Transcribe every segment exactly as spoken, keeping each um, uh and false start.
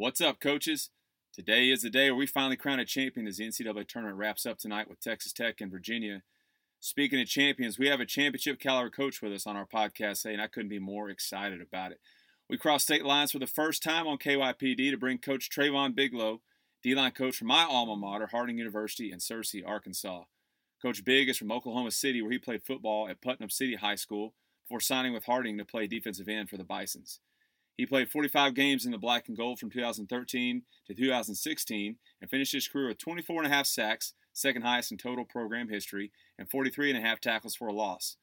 What's up, coaches? Today is the day where we finally crown a champion as the N C double A tournament wraps up tonight with Texas Tech and Virginia. Speaking of champions, we have a championship caliber coach with us on our podcast today, and I couldn't be more excited about it. We crossed state lines for the first time on K Y P D to bring Coach Trayvon Bigelow, D-line coach from my alma mater, Harding University in Searcy, Arkansas. Coach Big is from Oklahoma City, where he played football at Putnam City High School before signing with Harding to play defensive end for the Bisons. He played forty-five games in the black and gold from two thousand thirteen to two thousand sixteen and finished his career with twenty-four and a half sacks, second highest in total program history, and forty-three and a half tackles for a loss.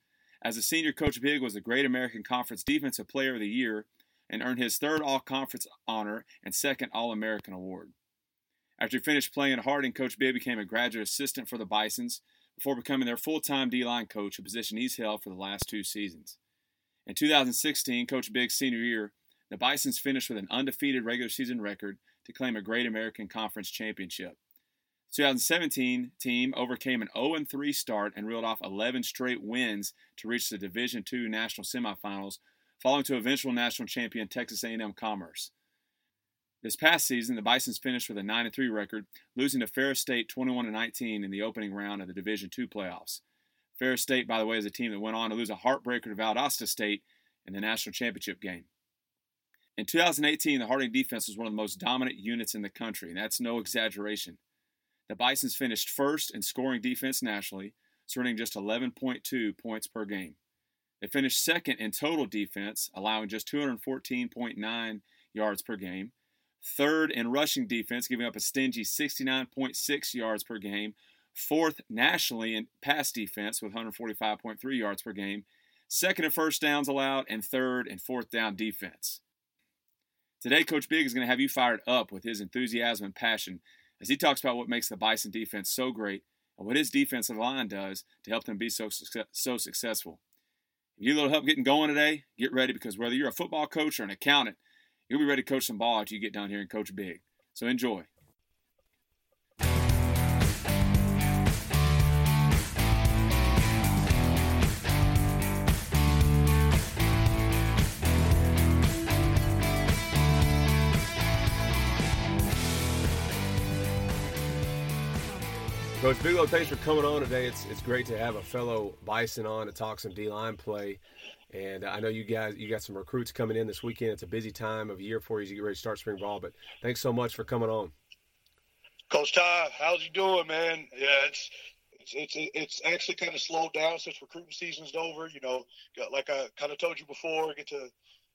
As a senior, Coach Big was the Great American Conference Defensive Player of the Year and earned his third All-Conference honor and second All-American award. After he finished playing at Harding, Coach Big became a graduate assistant for the Bisons before becoming their full-time D-line coach, a position he's held for the last two seasons. In two thousand sixteen, Coach Big's senior year, the Bisons finished with an undefeated regular season record to claim a Great American Conference championship. The two thousand seventeen team overcame an oh and three start and reeled off eleven straight wins to reach the Division two national semifinals, falling to eventual national champion Texas A and M Commerce. This past season, the Bisons finished with a nine and three record, losing to Ferris State twenty-one to nineteen in the opening round of the Division two playoffs. Ferris State, by the way, is a team that went on to lose a heartbreaker to Valdosta State in the national championship game. In two thousand eighteen, the Harding defense was one of the most dominant units in the country, and that's no exaggeration. The Bisons finished first in scoring defense nationally, surrendering just eleven point two points per game. They finished second in total defense, allowing just two hundred fourteen point nine yards per game, third in rushing defense, giving up a stingy sixty-nine point six yards per game, fourth nationally in pass defense with one hundred forty-five point three yards per game, second in first downs allowed, and third in fourth down defense. Today, Coach Big is going to have you fired up with his enthusiasm and passion as he talks about what makes the Bison defense so great and what his defensive line does to help them be so success- so successful. If you need a little help getting going today, get ready, because whether you're a football coach or an accountant, you'll be ready to coach some ball after you get down here and Coach Big. So enjoy. Coach Bigelow, thanks for coming on today. It's it's great to have a fellow Bison on to talk some D-line play. And I know you guys, you got some recruits coming in this weekend. It's a busy time of year for you as you get ready to start spring ball. But thanks so much for coming on. Coach Ty, how's you doing, man? Yeah, it's it's it's, it's actually kind of slowed down since recruiting season's over. You know, like I kind of told you before, I get to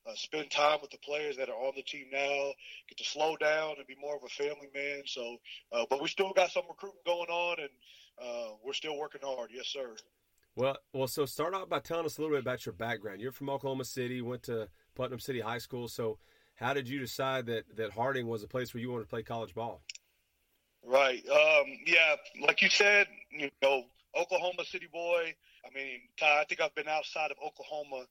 uh, spend time with the players that are on the team now, get to slow down and be more of a family man. So, uh, but we still got some recruiting going on, and uh, we're still working hard. Yes, sir. Well, well. So start off by telling us a little bit about your background. You're from Oklahoma City, went to Putnam City High School. So how did you decide that, that Harding was a place where you wanted to play college ball? Right. Um, yeah, like you said, you know, Oklahoma City boy. I mean, Ty, I think I've been outside of Oklahoma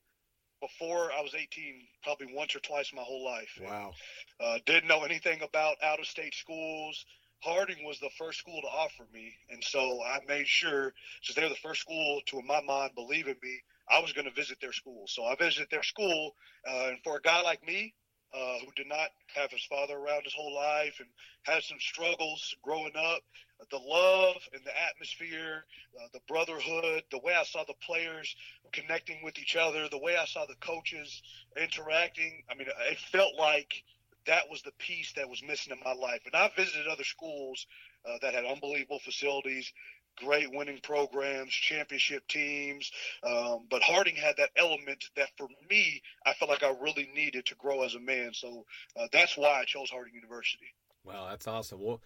before I was eighteen, probably once or twice my whole life. Wow. And, uh, didn't know anything about out-of-state schools. Harding was the first school to offer me, and so I made sure, since they were the first school to, in my mind, believe in me, I was going to visit their school. So I visited their school, uh, and for a guy like me, uh, who did not have his father around his whole life and had some struggles growing up, the love and the atmosphere, uh, the brotherhood, the way I saw the players connecting with each other, the way I saw the coaches interacting, I mean, it felt like that was the piece that was missing in my life. And I visited other schools uh, that had unbelievable facilities, great winning programs, championship teams. Um, but Harding had that element that, for me, I felt like I really needed to grow as a man. So uh, that's why I chose Harding University. Wow, that's awesome. Well,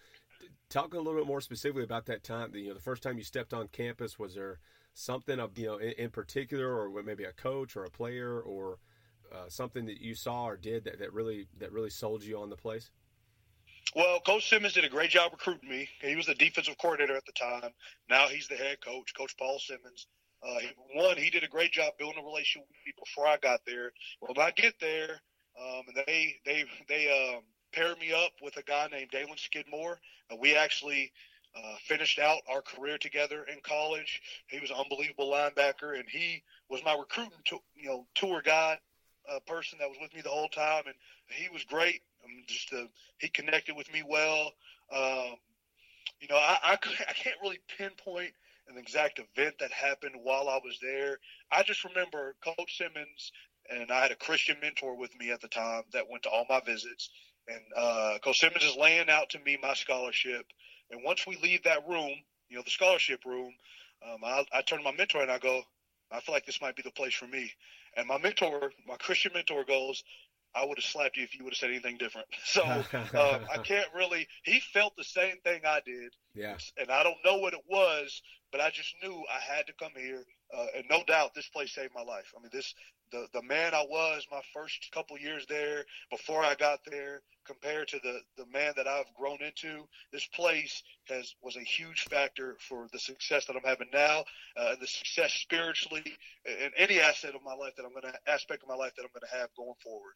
talk a little bit more specifically about that time. You know, the first time you stepped on campus, was there something of, you know, in, in particular, or maybe a coach or a player or Uh, something that you saw or did that, that really that really sold you on the place? Well, Coach Simmons did a great job recruiting me. He was the defensive coordinator at the time. Now he's the head coach, Coach Paul Simmons. Uh, one, he did a great job building a relationship with me before I got there. When I get there, um, they they they um, paired me up with a guy named Dalen Skidmore. Uh, we actually uh, finished out our career together in college. He was an unbelievable linebacker, and he was my recruiting to, you know tour guide. uh, person that was with me the whole time, and he was great. I mean, just uh, he connected with me well. Um, you know, I, I, I can't really pinpoint an exact event that happened while I was there. I just remember Coach Simmons, and I had a Christian mentor with me at the time that went to all my visits. And uh, Coach Simmons is laying out to me my scholarship. And once we leave that room, you know, the scholarship room, um, I, I turn to my mentor and I go, I feel like this might be the place for me. And my mentor, my Christian mentor goes, I would have slapped you if you would have said anything different. So um, I can't really – he felt the same thing I did. Yeah. And I don't know what it was, but I just knew I had to come here. Uh, and no doubt this place saved my life. I mean, this the, the man I was my first couple years there before I got there compared to the, the man that I've grown into, this place has was a huge factor for the success that I'm having now, uh, the success spiritually, and any asset of my life that I'm going to aspect of my life that I'm going to have going forward.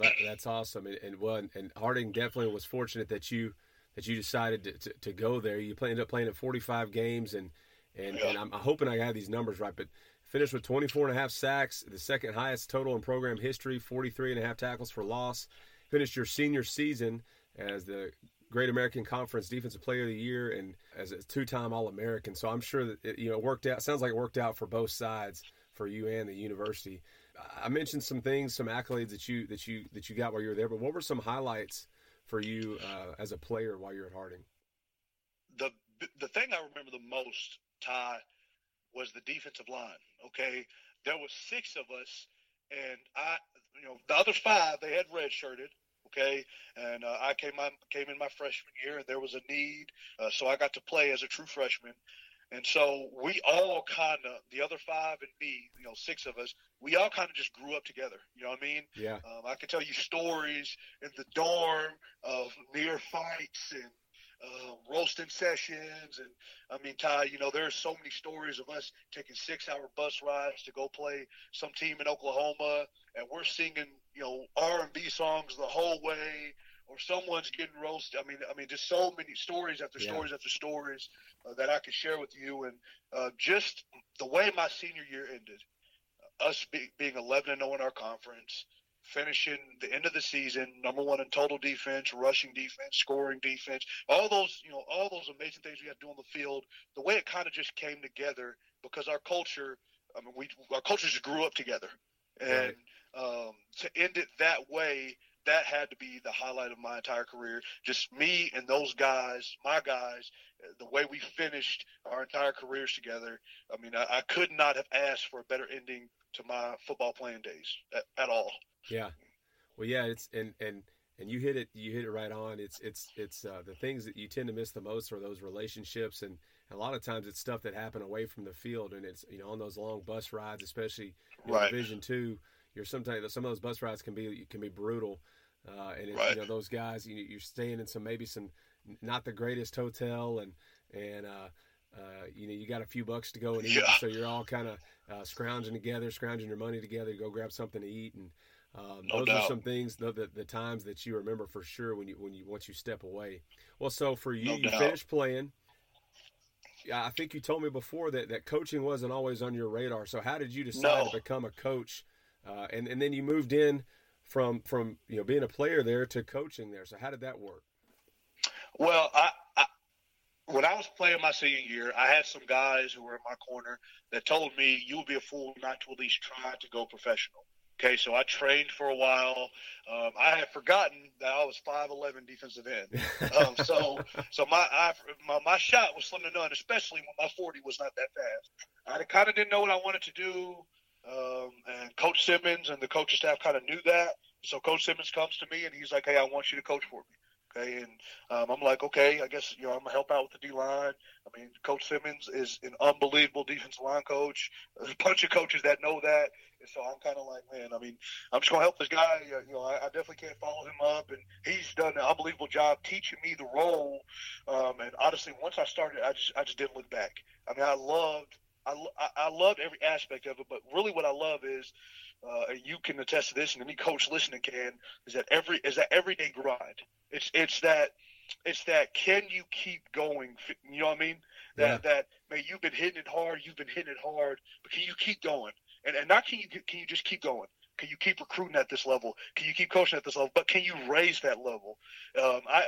That, that's awesome, and, and well, and Harding definitely was fortunate that you that you decided to, to, to go there. You play, ended up playing in forty-five games, and and, yeah. and I'm hoping I have these numbers right, but finished with twenty-four and a half sacks, the second highest total in program history, forty-three and a half tackles for loss. Finished your senior season as the Great American Conference Defensive Player of the Year and as a two-time All-American. So I'm sure that it, you know, worked out. Sounds like it worked out for both sides, for you and the university. I mentioned some things, some accolades that you that you that you got while you were there. But what were some highlights for you uh, as a player while you're at Harding? The the thing I remember the most, Ty, was the defensive line. Okay, there were six of us, and I, you know, the other five they had redshirted. Okay, and uh, I came I came in my freshman year, and there was a need, uh, so I got to play as a true freshman. And so we all kind of, the other five and me, you know, six of us, we all kind of just grew up together. You know what I mean? Yeah. Um, I could tell you stories in the dorm of near fights and uh, roasting sessions. And, I mean, Ty, you know, there's so many stories of us taking six-hour bus rides to go play some team in Oklahoma, and we're singing, you know, R and B songs the whole way. Or someone's getting roasted. I mean, I mean, just so many stories after yeah. stories after stories uh, that I could share with you, and uh, just the way my senior year ended, uh, us be, being eleven and oh in our conference, finishing the end of the season number one in total defense, rushing defense, scoring defense, all those, you know, all those amazing things we had to do on the field. The way it kind of just came together because our culture, I mean, we our culture just grew up together, and right. um, to end it that way. That had to be the highlight of my entire career. Just me and those guys, my guys, the way we finished our entire careers together. I mean, I, I could not have asked for a better ending to my football playing days at, at all. Yeah. Well, yeah, it's, and, and, and you hit it, you hit it right on. It's, it's, it's uh, the things that you tend to miss the most are those relationships. And a lot of times it's stuff that happened away from the field, and it's, you know, on those long bus rides, especially in right. Division two. You're sometimes some of those bus rides can be can be brutal, uh, and it's, right. you know those guys. You, you're staying in some maybe some not the greatest hotel, and and uh, uh, you know you got a few bucks to go and eat, yeah. so you're all kind of uh, scrounging together, scrounging your money together to go grab something to eat, and um, no those doubt. Are some things the, the the times that you remember for sure when you when you once you step away. Well, so for you, no you doubt. Finished playing. I think you told me before that, that coaching wasn't always on your radar. So how did you decide no. to become a coach? Uh, and, and then you moved in from, from, you know, being a player there to coaching there. So how did that work? Well, I, I, when I was playing my senior year, I had some guys who were in my corner that told me you would be a fool not to at least try to go professional. Okay, so I trained for a while. Um, I had forgotten that I was five eleven defensive end. Um, so so my, I, my my shot was slim to none, especially when my forty was not that fast. I kind of didn't know what I wanted to do. Um, and Coach Simmons and the coaching staff kind of knew that. So Coach Simmons comes to me and he's like, hey, I want you to coach for me. Okay. And um, I'm like, okay, I guess, you know, I'm going to help out with the D line. I mean, Coach Simmons is an unbelievable defensive line coach. There's a bunch of coaches that know that. And so I'm kind of like, man, I mean, I'm just going to help this guy. You know, I, I definitely can't follow him up. And he's done an unbelievable job teaching me the role. Um, and honestly, once I started, I just, I just didn't look back. I mean, I loved I, I loved every aspect of it, but really what I love is, uh, and you can attest to this, and any coach listening can, is that every is that everyday grind. It's it's that it's that can you keep going? You know what I mean? That yeah. that man, you've been hitting it hard, you've been hitting it hard, but can you keep going? And and not can you can you just keep going? Can you keep recruiting at this level? Can you keep coaching at this level? But can you raise that level? Um, I,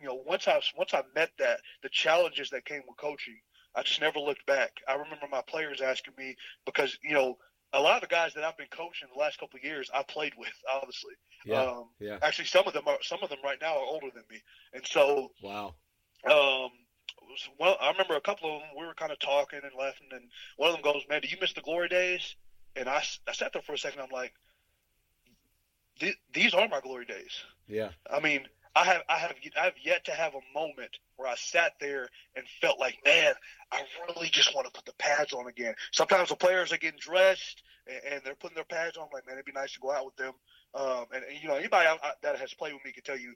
you know, once I once I met that, the challenges that came with coaching, I just never looked back. I remember my players asking me, because you know, a lot of the guys that I've been coaching the last couple of years, I played with, obviously. Yeah, um, yeah. Actually, some of them are some of them right now are older than me, and so wow. Um, well, I remember a couple of them. We were kind of talking and laughing, and one of them goes, "Man, do you miss the glory days?" And I, I sat there for a second. I'm like, these, these are my glory days. Yeah. I mean, I have I have I have yet to have a moment where I sat there and felt like, man, I really just want to put the pads on again. Sometimes the players are getting dressed and, and they're putting their pads on. I'm like, man, it'd be nice to go out with them. Um, and, and you know, anybody I, I, that has played with me can tell you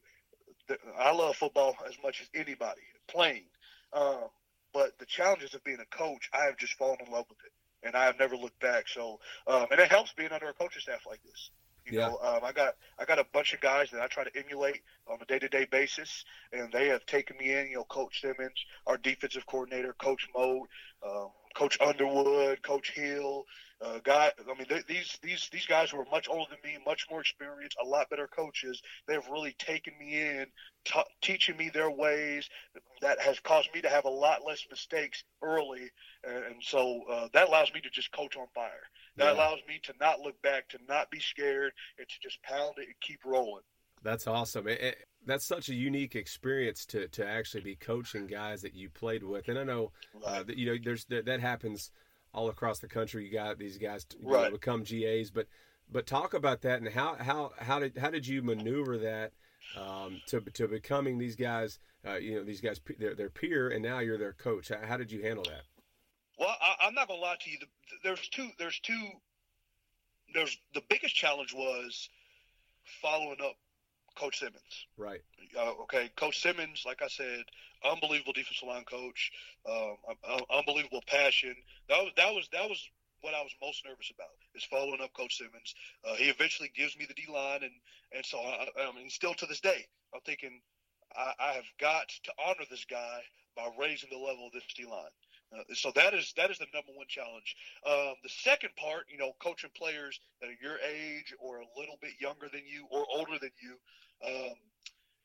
that I love football as much as anybody playing. Um, but the challenges of being a coach, I have just fallen in love with it. And I have never looked back. So, um, and it helps being under a coaching staff like this. You yeah. know, um, I got I got a bunch of guys that I try to emulate on a day-to-day basis, and they have taken me in. You know, Coach Simmons, our defensive coordinator, Coach Mode, um, Coach Underwood, Coach Hill. Uh, guy, I mean, they, these these these guys who are much older than me, much more experienced, a lot better coaches. They have really taken me in, t- teaching me their ways. That has caused me to have a lot less mistakes early, and, and so uh, that allows me to just coach on fire. That yeah. allows me to not look back, to not be scared, and to just pound it and keep rolling. That's awesome. It, it, that's such a unique experience to to actually be coaching guys that you played with. And I know right. uh, that you know there's that, that happens all across the country. You got these guys to, right. know, become G As, but but talk about that and how how how did how did you maneuver that um, to to becoming these guys? Uh, you know, these guys, their, their peer, and now you're their coach. How, how did you handle that? Well, I, I'm not gonna lie to you. The, there's two. There's two. There's the biggest challenge was following up Coach Simmons. Right. Uh, okay, Coach Simmons. Like I said, unbelievable defensive line coach. Um, um, unbelievable passion. That was that was that was what I was most nervous about, is following up Coach Simmons. Uh, he eventually gives me the D line, and and so I, I mean, still to this day, I'm thinking I, I have got to honor this guy by raising the level of this D line. Uh, so that is that is the number one challenge. Um, the second part, you know, coaching players that are your age or a little bit younger than you or older than you, um,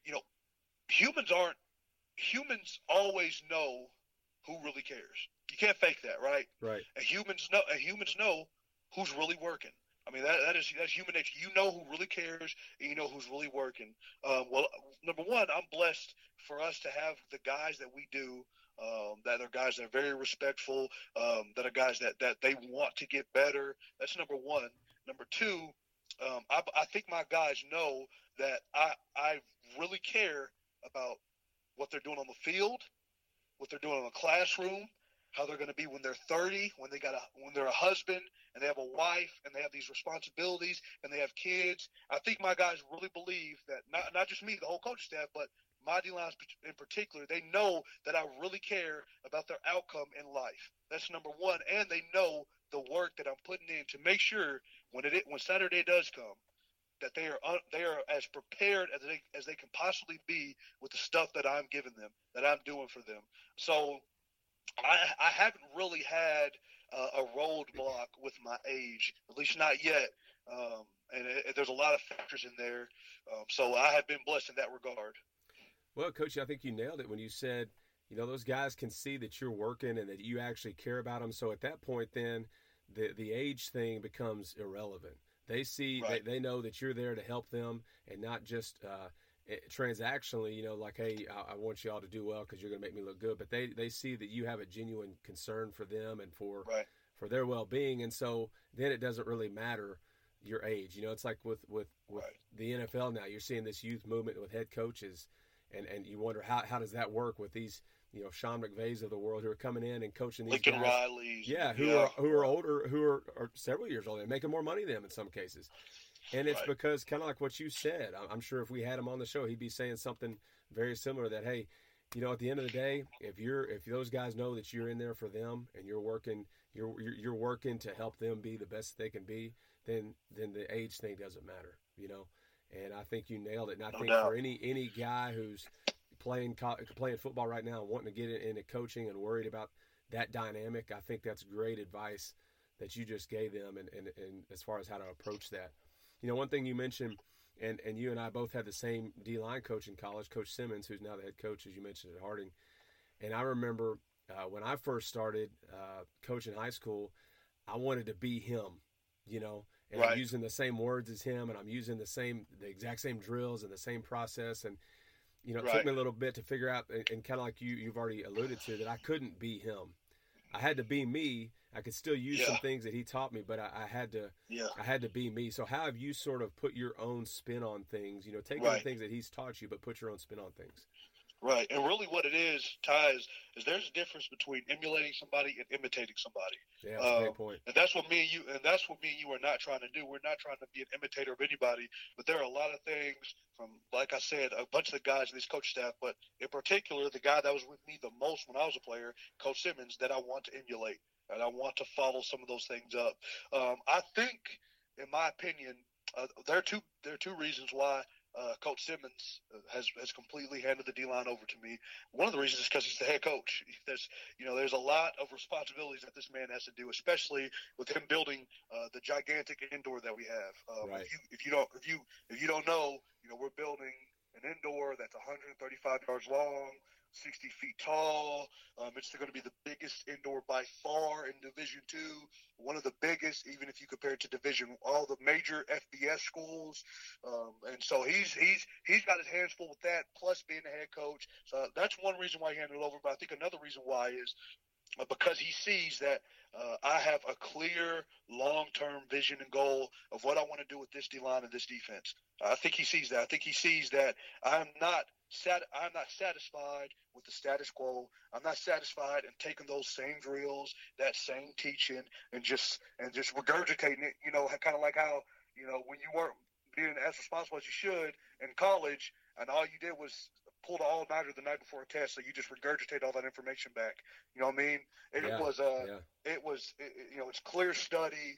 you know, humans aren't humans always know who really cares. You can't fake that, right? Right. And humans know. And humans know who's really working. I mean, that that is that's human nature. You know who really cares, and you know who's really working. Uh, well, number one, I'm blessed for us to have the guys that we do. Um, that are guys that are very respectful, um, that are guys that, that they want to get better. That's number one. Number two, um, I, I think my guys know that I, I really care about what they're doing on the field, what they're doing in the classroom, how they're going to be when they're thirty, when they got a, when they're a husband and they have a wife and they have these responsibilities and they have kids. I think my guys really believe that, not, not just me, the whole coaching staff, but my D-lines in particular, they know that I really care about their outcome in life. That's number one, and they know the work that I'm putting in to make sure when it when Saturday does come, that they are un, they are as prepared as they as they can possibly be with the stuff that I'm giving them, that I'm doing for them. So I I haven't really had uh, a roadblock with my age, at least not yet. Um, and it, there's a lot of factors in there, um, so I have been blessed in that regard. Well, Coach, I think you nailed it when you said, you know, those guys can see that you're working and that you actually care about them. So at that point, then the, the age thing becomes irrelevant. They see, right. they, they know that you're there to help them and not just uh, transactionally, you know, like, hey, I, I want you all to do well because you're going to make me look good. But they, they see that you have a genuine concern for them and for right. for their well-being. And so then it doesn't really matter your age. You know, it's like with, with, with right. the N F L now, you're seeing this youth movement with head coaches. And and you wonder how, how does that work with these, you know, Sean McVays of the world who are coming in and coaching these Lincoln guys, Riley's, yeah, who yeah. are who are older, who are, are several years older, and making more money than them in some cases, and it's right. because kind of like what you said. I'm sure if we had him on the show, he'd be saying something very similar that hey, you know, at the end of the day, if you're if those guys know that you're in there for them and you're working, you're you're, you're working to help them be the best they can be, then then the age thing doesn't matter, you know. And I think you nailed it. And I no think doubt. for any any guy who's playing playing football right now, wanting to get into coaching and worried about that dynamic, I think that's great advice that you just gave them, and, and, and as far as how to approach that. You know, one thing you mentioned, and, and you and I both had the same D-line coach in college, Coach Simmons, who's now the head coach, as you mentioned, at Harding. And I remember uh, when I first started uh, coaching high school, I wanted to be him, you know, and right. I'm using the same words as him, and I'm using the same, the exact same drills and the same process. And, you know, it right. took me a little bit to figure out, and, and kind of like you, you've already alluded to, that I couldn't be him. I had to be me. I could still use yeah. some things that he taught me, but I, I had to, yeah. I had to be me. So how have you sort of put your own spin on things, you know, take right. the things that he's taught you, but put your own spin on things? Right. And really what it is, Ty, is, is there's a difference between emulating somebody and imitating somebody. Yeah, that's um, a great point. And that's what me and you, and that's what me and you are not trying to do. We're not trying to be an imitator of anybody, but there are a lot of things from, like I said, a bunch of the guys in this coach staff, but in particular, the guy that was with me the most when I was a player, Coach Simmons, that I want to emulate, and I want to follow some of those things up. Um, I think, in my opinion, uh, there are two, there are two reasons why Uh, Coach Simmons has has completely handed the D-line over to me. One of the reasons is because he's the head coach. There's, you know, there's a lot of responsibilities that this man has to do, especially with him building uh, the gigantic indoor that we have. Um, right. if, you, if you don't, if you if you don't know, you know, we're building an indoor that's one hundred thirty-five yards long, sixty feet tall. Um, it's going to be the biggest indoor by far in Division two, one of the biggest, even if you compare it to Division, all the major F B S schools. Um, and so he's he's he's got his hands full with that, plus being the head coach. So that's one reason why he handed it over. But I think another reason why is because he sees that uh, I have a clear long-term vision and goal of what I want to do with this D-line and this defense. I think he sees that. I think he sees that I'm not – Sat, I'm not satisfied with the status quo. I'm not satisfied in taking those same drills, that same teaching, and just and just regurgitating it. You know, kind of like how, you know, when you weren't being as responsible as you should in college, and all you did was pull the all-nighter the night before a test, so you just regurgitate all that information back. You know what I mean? It yeah, was, uh, yeah. it was, it, you know, it's clear study.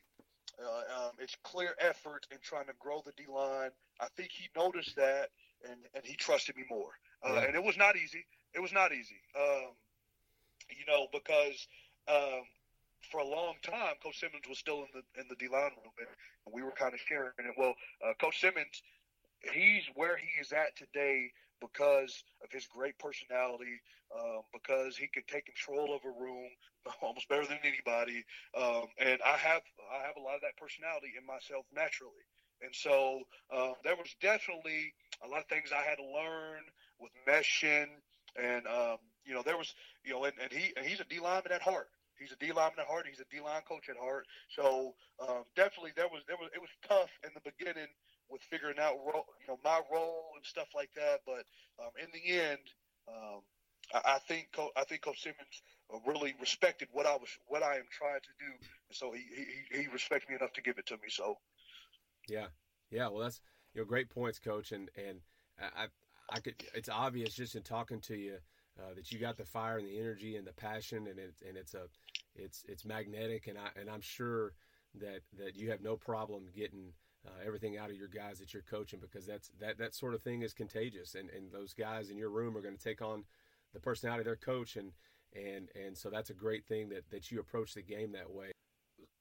Uh, um, it's clear effort in trying to grow the D-line. I think he noticed that. And, and he trusted me more. Uh, right. And it was not easy. It was not easy. Um, you know, because um, for a long time, Coach Simmons was still in the in the D-line room, and we were kind of sharing it. Well, uh, Coach Simmons, he's where he is at today because of his great personality, um, because he could take control of a room almost better than anybody. Um, and I have I have a lot of that personality in myself naturally. And so uh, there was definitely a lot of things I had to learn with meshing, and um, you know, there was, you know, and, and he and he's a D lineman at heart. He's a D lineman at heart. He's a D line coach at heart. So um, definitely there was there was it was tough in the beginning with figuring out role, you know, my role and stuff like that. But um, in the end, um, I, I think I think Coach Simmons really respected what I was what I am trying to do, and so he he, he respected me enough to give it to me. So. Yeah. Yeah. Well, that's, you know, great points, Coach. And, and I, I could, it's obvious just in talking to you uh, that you got the fire and the energy and the passion, and it's, and it's a, it's, it's magnetic. And I, and I'm sure that, that you have no problem getting uh, everything out of your guys that you're coaching, because that's, that, that sort of thing is contagious. And, and those guys in your room are going to take on the personality of their coach. And, and, and so that's a great thing that, that you approach the game that way.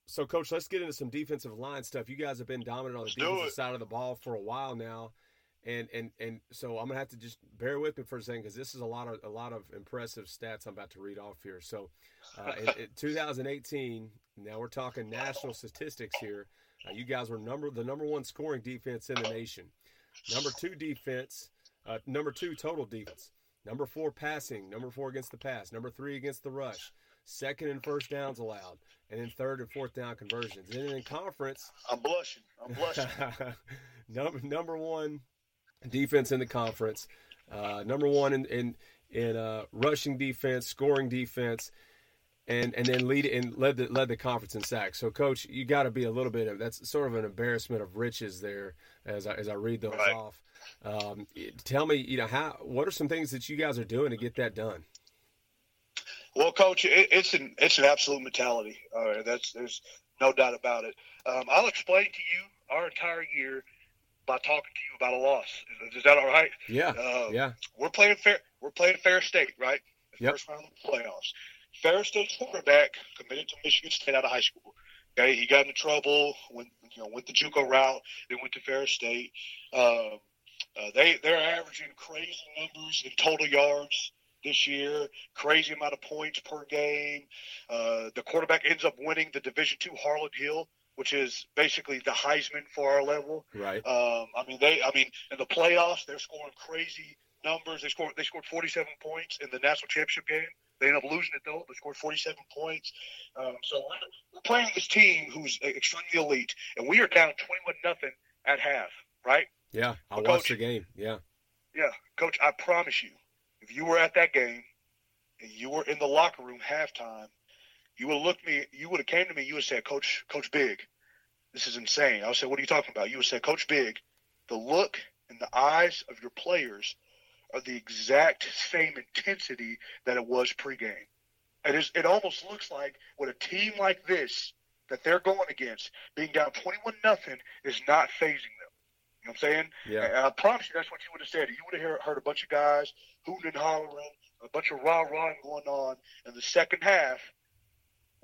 So, Coach, let's get into some defensive line stuff. You guys have been dominant on the defensive side of the ball for a while now, and and and so I'm gonna have to just bear with me for a second, because this is a lot of a lot of impressive stats I'm about to read off here. So, uh, in, in twenty eighteen, now we're talking national statistics here. Uh, you guys were number the number one scoring defense in the nation, number two defense, uh, number two total defense, number four passing, number four against the pass, number three against the rush. Second and first downs allowed, and then third and fourth down conversions. And then in conference, I'm blushing. I'm blushing. number number one defense in the conference, uh, number one in in in uh, rushing defense, scoring defense, and and then lead and led the, led the conference in sacks. So, Coach, you got to be a little bit of that's sort of an embarrassment of riches there as I, as I read those right. off. Um, tell me, you know, how what are some things that you guys are doing to get that done? Well, Coach, it, it's an it's an absolute mentality. Uh, that's there's no doubt about it. Um, I'll explain to you our entire year by talking to you about a loss. Is, is that all right? Yeah. Um, yeah. We're playing fair. We're playing Ferris State, right? The yep. First round of the playoffs. Ferris State's quarterback committed to Michigan State out of high school. Okay, he got into trouble, went, you know, went the JUCO route, then went to Ferris State. Um, uh, they, they're averaging crazy numbers in total yards this year, crazy amount of points per game. Uh, the quarterback ends up winning the Division two Harlan Hill, which is basically the Heisman for our level. Right. Um, I mean, they. I mean, in the playoffs, they're scoring crazy numbers. They scored. They scored forty-seven points in the national championship game. They ended up losing it though. They scored forty-seven points. Um, so we're playing this team who's extremely elite, and we are down twenty-one nothing at half. Right. Yeah, I but watched coach, the game. Yeah. Yeah, coach. I promise you, if you were at that game and you were in the locker room halftime, you would have looked me. You would have came to me. You would have said, "Coach, Coach Big, this is insane." I would say, "What are you talking about?" You would say, "Coach Big, the look and the eyes of your players are the exact same intensity that it was pregame. It is. It almost looks like with a team like this that they're going against, being down twenty-one nothing is not phasing them." You know what I'm saying? Yeah. And I promise you, that's what you would have said. You would have heard a bunch of guys hooting and hollering, a bunch of rah-rah going on in the second half.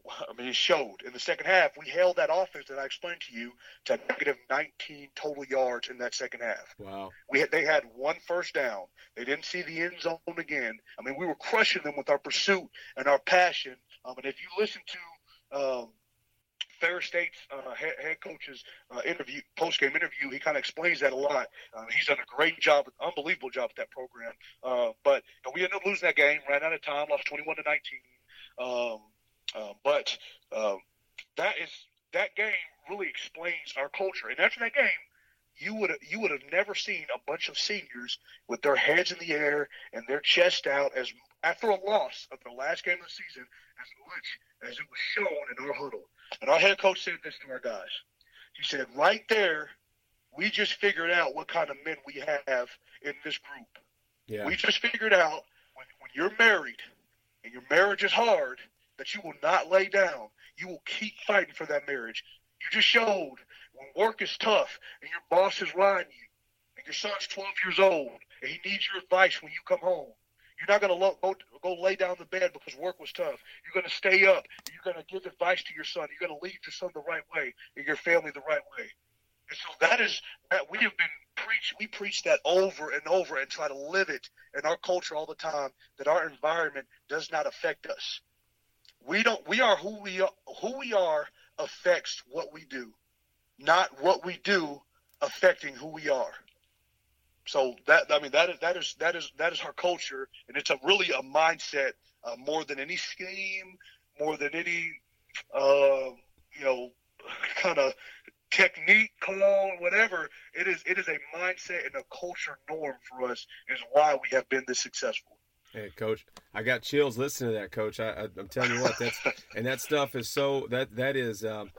I mean, it showed. In the second half, we held that offense that I explained to you to negative nineteen total yards in that second half. Wow. We had, they had one first down. They didn't see the end zone again. I mean, we were crushing them with our pursuit and our passion. Um, and if you listen to um, Ferris State's uh, head, head coach's uh, interview, post-game interview, he kind of explains that a lot. Uh, he's done a great job, unbelievable job at that program. Uh, but you know, we ended up losing that game, ran out of time, lost twenty-one to nineteen. Um, Um, but um, that is that game really explains our culture. And after that game, you would you would have never seen a bunch of seniors with their heads in the air and their chest out as after a loss of the last game of the season as much as it was shown in our huddle. And our head coach said this to our guys. He said, "Right there, we just figured out what kind of men we have in this group. Yeah. We just figured out when, when you're married and your marriage is hard, that you will not lay down. You will keep fighting for that marriage. You just showed when work is tough and your boss is riding you and your son's twelve years old and he needs your advice when you come home. You're not going to lo- go, go lay down in the bed because work was tough. You're going to stay up. You're going to give advice to your son. You're going to lead your son the right way and your family the right way." And so that is that we have been preached. We preach that over and over and try to live it in our culture all the time, that our environment does not affect us. We don't. We are who we are. Who we are affects what we do, not what we do affecting who we are. So that I mean that is that is that is that is our culture, and it's a really a mindset uh, more than any scheme, more than any uh, you know kind of technique, call, whatever. It is it is a mindset and a culture norm for us, is why we have been this successful. Hey, Coach, I got chills listening to that, Coach. I, I, I'm telling you what, that's and that stuff is so that that is um,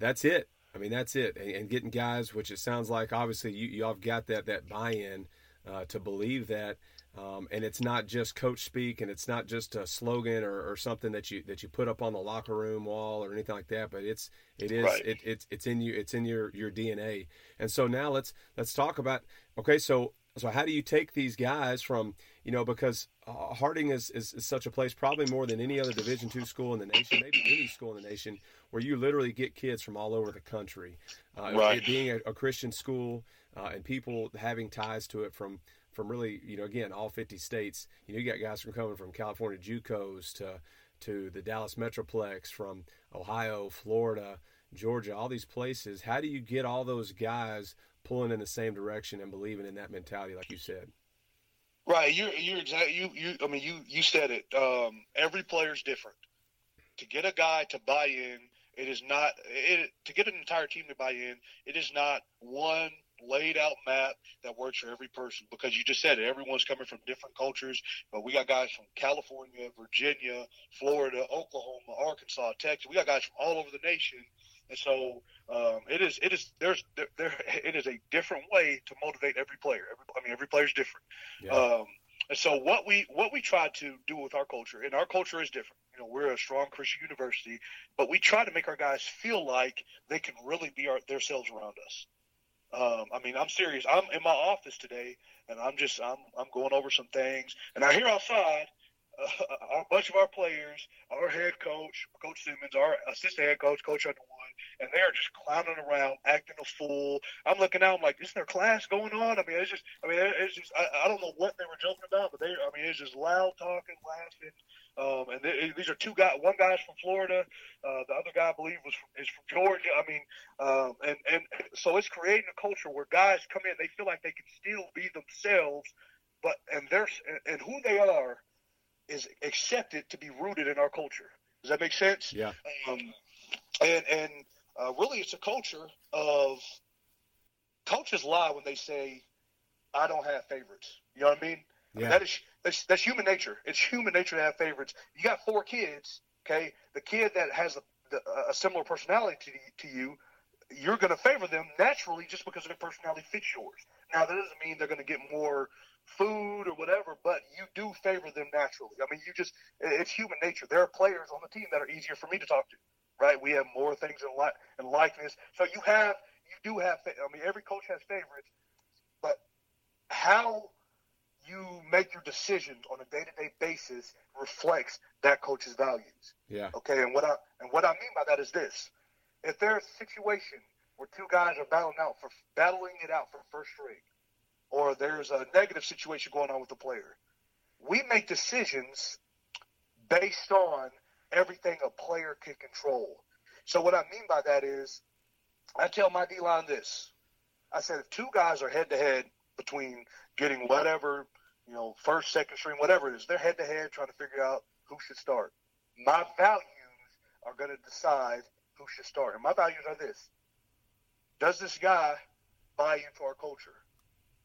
that's it. I mean, that's it. And, and getting guys, which it sounds like, obviously, you you all got that that buy-in uh, to believe that, um, and it's not just coach speak, and it's not just a slogan or, or something that you that you put up on the locker room wall or anything like that. But it's it is right. it, it's it's in you. It's in your your D N A. And so now let's let's talk about okay, so. So how do you take these guys from, you know, because uh, Harding is, is, is such a place, probably more than any other Division two school in the nation, maybe any school in the nation, where you literally get kids from all over the country. Uh, right. It being a, a Christian school uh, and people having ties to it from, from really, you know, again, all fifty states. You know, you got guys from coming from California JUCOs to to the Dallas Metroplex, from Ohio, Florida, Georgia, all these places. How do you get all those guys pulling in the same direction and believing in that mentality, like you said? Right. You're, you're exactly, you, you, I mean, you, you said it. Um, every player's different. To get a guy to buy in, it is not, it, to get an entire team to buy in, it is not one laid out map that works for every person, because you just said it. Everyone's coming from different cultures, but we got guys from California, Virginia, Florida, Oklahoma, Arkansas, Texas. We got guys from all over the nation. And so um, it is. It is. There's. There, there. It is a different way to motivate every player. Every, I mean, every player's different. Yeah. Um, and so what we what we try to do with our culture, and our culture is different. You know, we're a strong Christian university, but we try to make our guys feel like they can really be our, themselves around us. Um, I mean, I'm serious. I'm in my office today, and I'm just I'm I'm going over some things, and I hear outside uh, a bunch of our players, our head coach, Coach Simmons, our assistant head coach, Coach Underwood, and they're just clowning around, acting a fool. I'm looking out, I'm like, isn't there class going on? I mean, it's just, I mean, it's just, I, I don't know what they were joking about, but they, I mean, it's just loud talking, laughing. Um, and they, these are two guys, one guy's from Florida, uh, the other guy, I believe, was from, is from Georgia. I mean, um, and, and so it's creating a culture where guys come in, they feel like they can still be themselves, but, and they're, and who they are is accepted to be rooted in our culture. Does that make sense? Yeah. Um, and, and, uh, really it's a culture of coaches lie when they say, I don't have favorites. You know what I mean? Yeah. I mean, that is, that's, that's human nature. It's human nature to have favorites. You got four kids, okay? The kid that has a, the, a similar personality to, to you, you're going to favor them naturally just because their personality fits yours. Now, that doesn't mean they're going to get more food or whatever, but you do favor them naturally. I mean, you just – it's human nature. There are players on the team that are easier for me to talk to, right? We have more things in, li- in likeness. So you have – you do have – I mean, every coach has favorites, but how – you make your decisions on a day-to-day basis reflects that coach's values. Yeah. Okay. And what I and what I mean by that is this: if there's a situation where two guys are battling out for battling it out for first string, or there's a negative situation going on with the player, we make decisions based on everything a player can control. So what I mean by that is, I tell my D-line this: I said, if two guys are head-to-head between getting whatever, you know, first, second string, whatever it is, they're head-to-head trying to figure out who should start. My values are going to decide who should start. And my values are this: does this guy buy into our culture?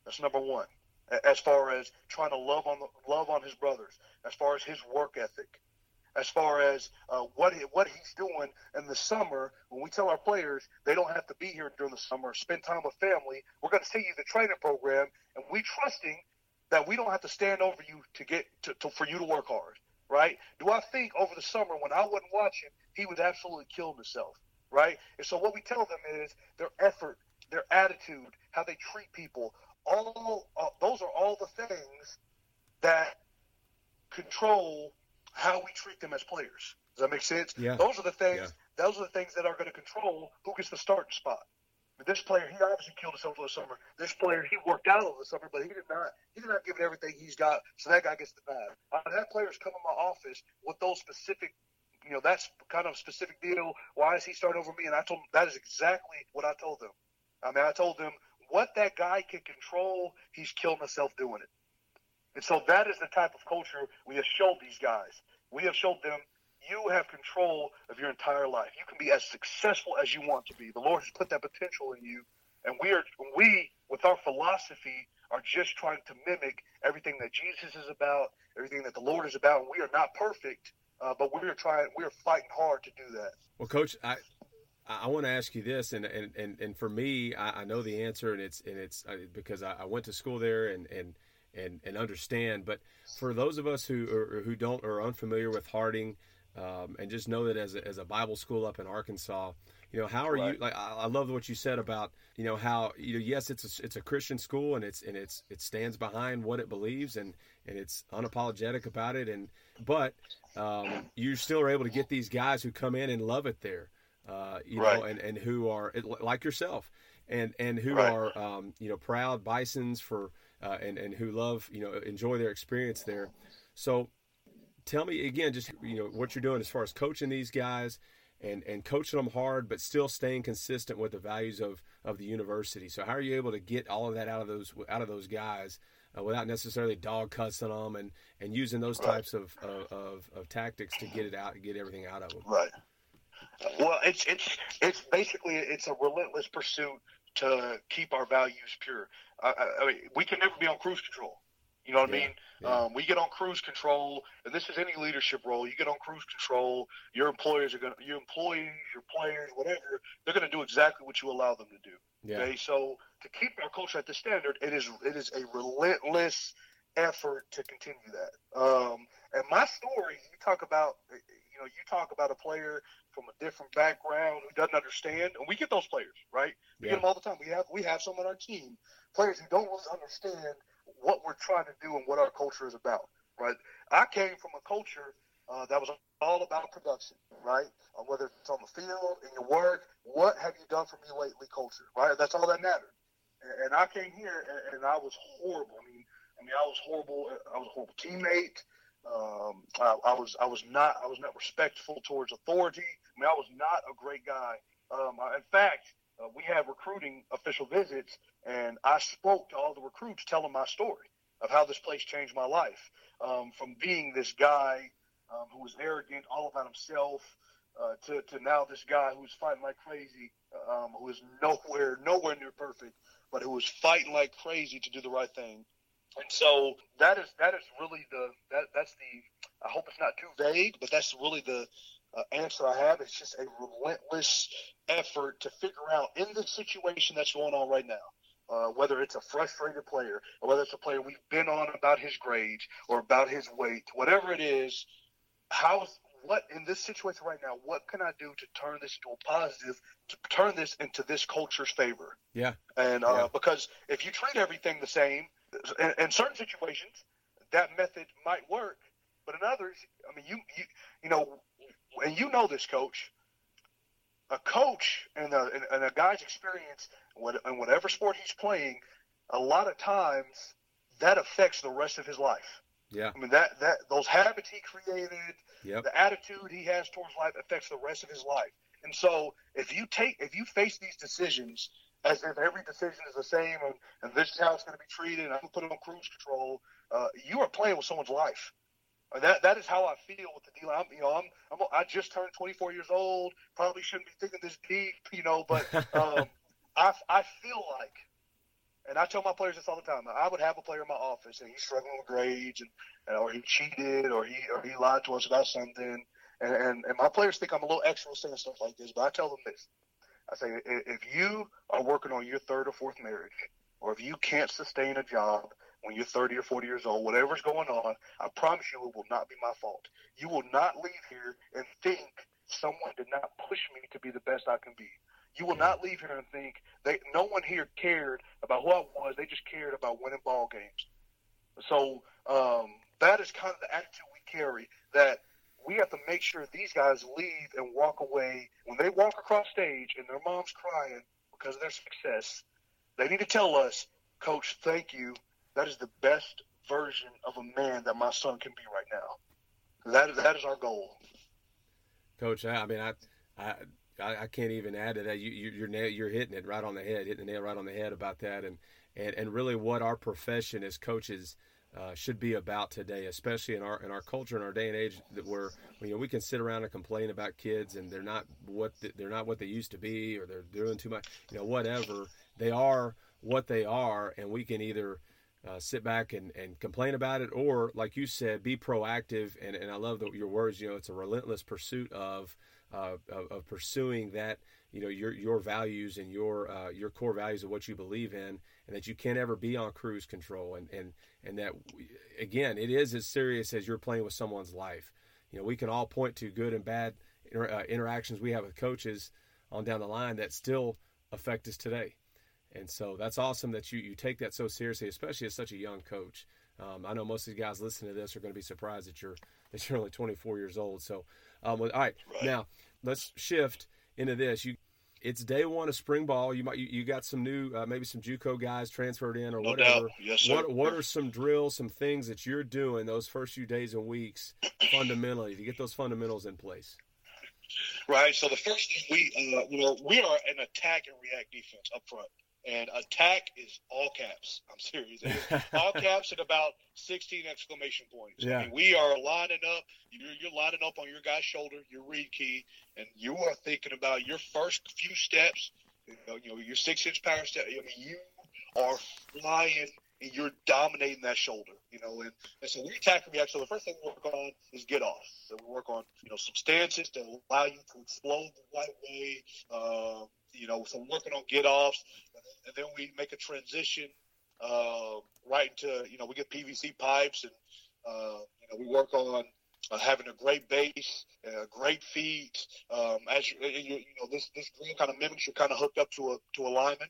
That's number one. As far as trying to love on the, love on his brothers, as far as his work ethic, as far as uh, what he, what he's doing in the summer. When we tell our players they don't have to be here during the summer, spend time with family, we're going to send you the training program, and we trusting that we don't have to stand over you to get to, to for you to work hard, right? Do I think over the summer when I wasn't watching, he was absolutely killing himself, right? And so what we tell them is their effort, their attitude, how they treat people, all uh, those are all the things that control how we treat them as players. Does that make sense? Yeah. Those are the things. Yeah. Those are the things that are going to control who gets the starting spot. I mean, this player, he obviously killed himself over the summer. This player, he worked out over the summer, but he did not. He did not give it everything he's got. So that guy gets the nod. Uh, that player's come in my office with those specific, you know, that's kind of specific deal. Why is he starting over me? And I told them that is exactly what I told them. I mean, I told them what that guy can control, he's killing himself doing it. And so that is the type of culture we have showed these guys. We have showed them you have control of your entire life. You can be as successful as you want to be. The Lord has put that potential in you. And we, are, we, with our philosophy, are just trying to mimic everything that Jesus is about, everything that the Lord is about. We are not perfect, uh, but we are trying. We are fighting hard to do that. Well, Coach, I I want to ask you this, and and, and, and for me, I, I know the answer, and it's and it's because I, I went to school there, and and. And, and understand, but for those of us who or, who don't or are unfamiliar with Harding, um, and just know that as a, as a Bible school up in Arkansas, you know, how are right. you? Like, I, I love what you said about, you know, how you know, yes, it's a, it's a Christian school, and it's and it's it stands behind what it believes, and and it's unapologetic about it, and but um, you still are able to get these guys who come in and love it there, uh, you right. know, and and who are like yourself, and and who right. are um, you know, proud Bisons for. Uh, and, and who love, you know, enjoy their experience there. So tell me again, just, you know, what you're doing as far as coaching these guys and, and coaching them hard, but still staying consistent with the values of, of the university. So how are you able to get all of that out of those, out of those guys uh, without necessarily dog cussing them and, and using those right. types of, of, of, of tactics to get it out and get everything out of them? Right. Well, it's, it's, it's basically, it's a relentless pursuit to keep our values pure. I, I mean, we can never be on cruise control. You know what yeah, I mean? Yeah. Um, we get on cruise control, and this is any leadership role. You get on cruise control, your employers are going to, your employees, your players, whatever, they're going to do exactly what you allow them to do. Yeah. Okay, so to keep our culture at the standard, it is it is a relentless effort to continue that. Um, and my story, you talk about, you know, you talk about a player from a different background who doesn't understand, and we get those players, right? We yeah. get them all the time. We have we have some on our team, players who don't really understand what we're trying to do and what our culture is about, right? I came from a culture uh, that was all about production, right? Uh, whether it's on the field, in your work, what have you done for me lately culture, right? That's all that mattered. And, and I came here, and, and I was horrible. I mean, I mean, I was horrible. I was a horrible teammate. Um, I, I was, I was not, I was not respectful towards authority. I mean, I was not a great guy. Um, I, in fact, uh, we had recruiting official visits, and I spoke to all the recruits, telling my story of how this place changed my life, um, from being this guy um, who was arrogant, all about himself, uh, to, to now this guy who's fighting like crazy, um, who is nowhere, nowhere near perfect, but who was fighting like crazy to do the right thing. And so that is that is really the that that's the I hope it's not too vague, but that's really the uh, answer I have. It's just a relentless effort to figure out in the situation that's going on right now, uh, whether it's a frustrated player or whether it's a player we've been on about his grades or about his weight, whatever it is. How what in this situation right now? What can I do to turn this into a positive? To turn this into this culture's favor? Yeah, and uh, yeah. Because if you treat everything the same. In, in certain situations, that method might work, but in others, I mean, you, you, you know, and you know this, Coach. A coach and a, and a guy's experience in whatever sport he's playing, a lot of times that affects the rest of his life. Yeah, I mean that that those habits he created, yep. The attitude he has towards life affects the rest of his life. And so, if you take, if you face these decisions. As if every decision is the same, and, and this is how it's going to be treated, and I'm going to put it on cruise control. Uh, you are playing with someone's life. That that is how I feel with the D-line. You know, I'm, I'm I just turned twenty-four years old. Probably shouldn't be thinking this deep, you know. But um, I I feel like, and I tell my players this all the time. I would have a player in my office, and he's struggling with grades, and, and or he cheated, or he or he lied to us about something. And and, and my players think I'm a little extra saying stuff like this, but I tell them this. I say, if you are working on your third or fourth marriage, or if you can't sustain a job when you're thirty or forty years old, whatever's going on, I promise you it will not be my fault. You will not leave here and think someone did not push me to be the best I can be. You will not leave here and think they, no one here cared about who I was. They just cared about winning ball games. So um, that is kind of the attitude we carry, that we have to make sure these guys leave and walk away. When they walk across stage and their mom's crying because of their success, they need to tell us, Coach, thank you. That is the best version of a man that my son can be right now. That is, that is our goal. Coach, I, I mean, I, I, I can't even add to that. You, you, you're, nail, you're hitting it right on the head, hitting the nail right on the head about that. And, and, and really what our profession as coaches Uh, should be about today, especially in our in our culture, in our day and age, that we're you know we can sit around and complain about kids and they're not what the, they're not what they used to be, or they're doing too much, you know whatever. They are what they are, and we can either uh, sit back and, and complain about it, or like you said, be proactive. And, and I love the, your words. You know, it's a relentless pursuit of uh, of, of pursuing that. You know your your values and your uh, your core values of what you believe in, and that you can't ever be on cruise control, and and and that again, it is as serious as you're playing with someone's life. You know, we can all point to good and bad inter- uh, interactions we have with coaches on down the line that still affect us today, and so that's awesome that you you take that so seriously, especially as such a young coach. Um, I know most of the guys listening to this are going to be surprised that you're that you're only twenty-four years old. So, um, well, all right, right now let's shift into this. You, it's day one of spring ball. You might you, you got some new, uh, maybe some JUCO guys transferred in or no whatever. Doubt. Yes, sir. What what are some drills, some things that you're doing those first few days and weeks fundamentally to get those fundamentals in place? Right. So the first thing we uh, you know we are an attack and react defense up front, and attack is all caps. I'm serious. All caps at about sixteen exclamation points. Yeah. I mean, we are lining up. You're, you're lining up on your guy's shoulder, your read key, and you are thinking about your first few steps, you know, you know your six-inch power step. I mean, you are flying, and you're dominating that shoulder, you know. And, and so we attack and react. So the first thing we work on is get off. So we work on, you know, some stances that allow you to explode the right way, uh, you know, so working on get-offs. And then we make a transition uh, right into, you know, we get P V C pipes, and, uh, you know, we work on uh, having a great base, uh, great feet. Um, as you, you, you know, this this drill kind of mimics you're kind of hooked up to a to a lineman.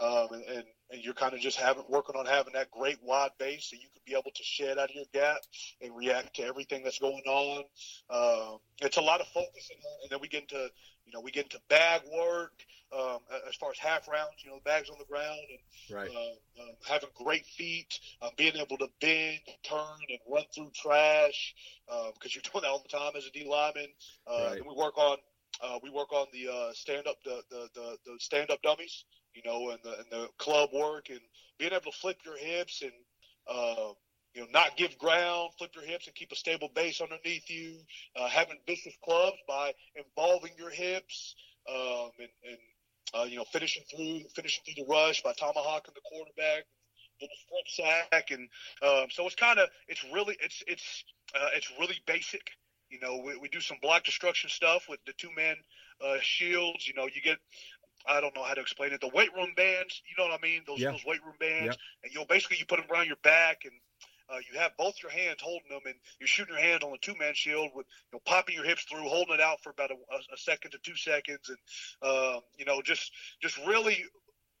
um, and, and, and you're kind of just having working on having that great wide base so you could be able to shed out of your gap and react to everything that's going on. Um, it's a lot of focusing, and then we get into you know we get into bag work um, as far as half rounds, you know, bags on the ground, and right. uh, um, having great feet, um, being able to bend, turn, and run through trash because um, you're doing that all the time as a D lineman. Uh, right. And we work on. Uh, we work on the uh, stand-up, the, the the the stand-up dummies, you know, and the and the club work, and being able to flip your hips and uh, you know not give ground, flip your hips and keep a stable base underneath you. Uh, having vicious clubs by involving your hips, um, and and uh, you know finishing through finishing through the rush by tomahawking the quarterback, with a strip sack, and um, so it's kind of it's really it's it's uh, it's really basic. You know, we, we do some block destruction stuff with the two-man uh, shields. You know, you get, I don't know how to explain it, the weight room bands. You know what I mean? Those, yeah. those weight room bands. Yeah. And you'll basically you put them around your back, and uh, you have both your hands holding them, and you're shooting your hand on the two-man shield with, you know, popping your hips through, holding it out for about a, a second to two seconds, and um, you know, just just really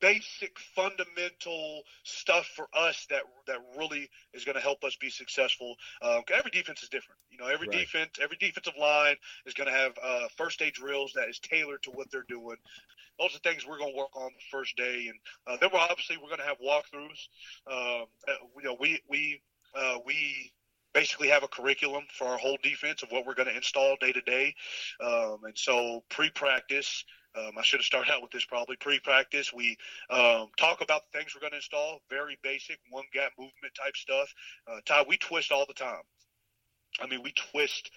basic fundamental stuff for us that that really is going to help us be successful. Um, every defense is different, you know. Every right. defense, every defensive line is going to have uh, first day drills that is tailored to what they're doing. Those are things we're going to work on the first day, and uh, then we're obviously we're going to have walkthroughs. Um, you know, we we uh, we. basically have a curriculum for our whole defense of what we're going to install day to day. Um, and so pre-practice, um, I should have started out with this probably, pre-practice, we um, talk about the things we're going to install, very basic, one gap movement type stuff. Uh, Ty, we twist all the time. I mean, we twist,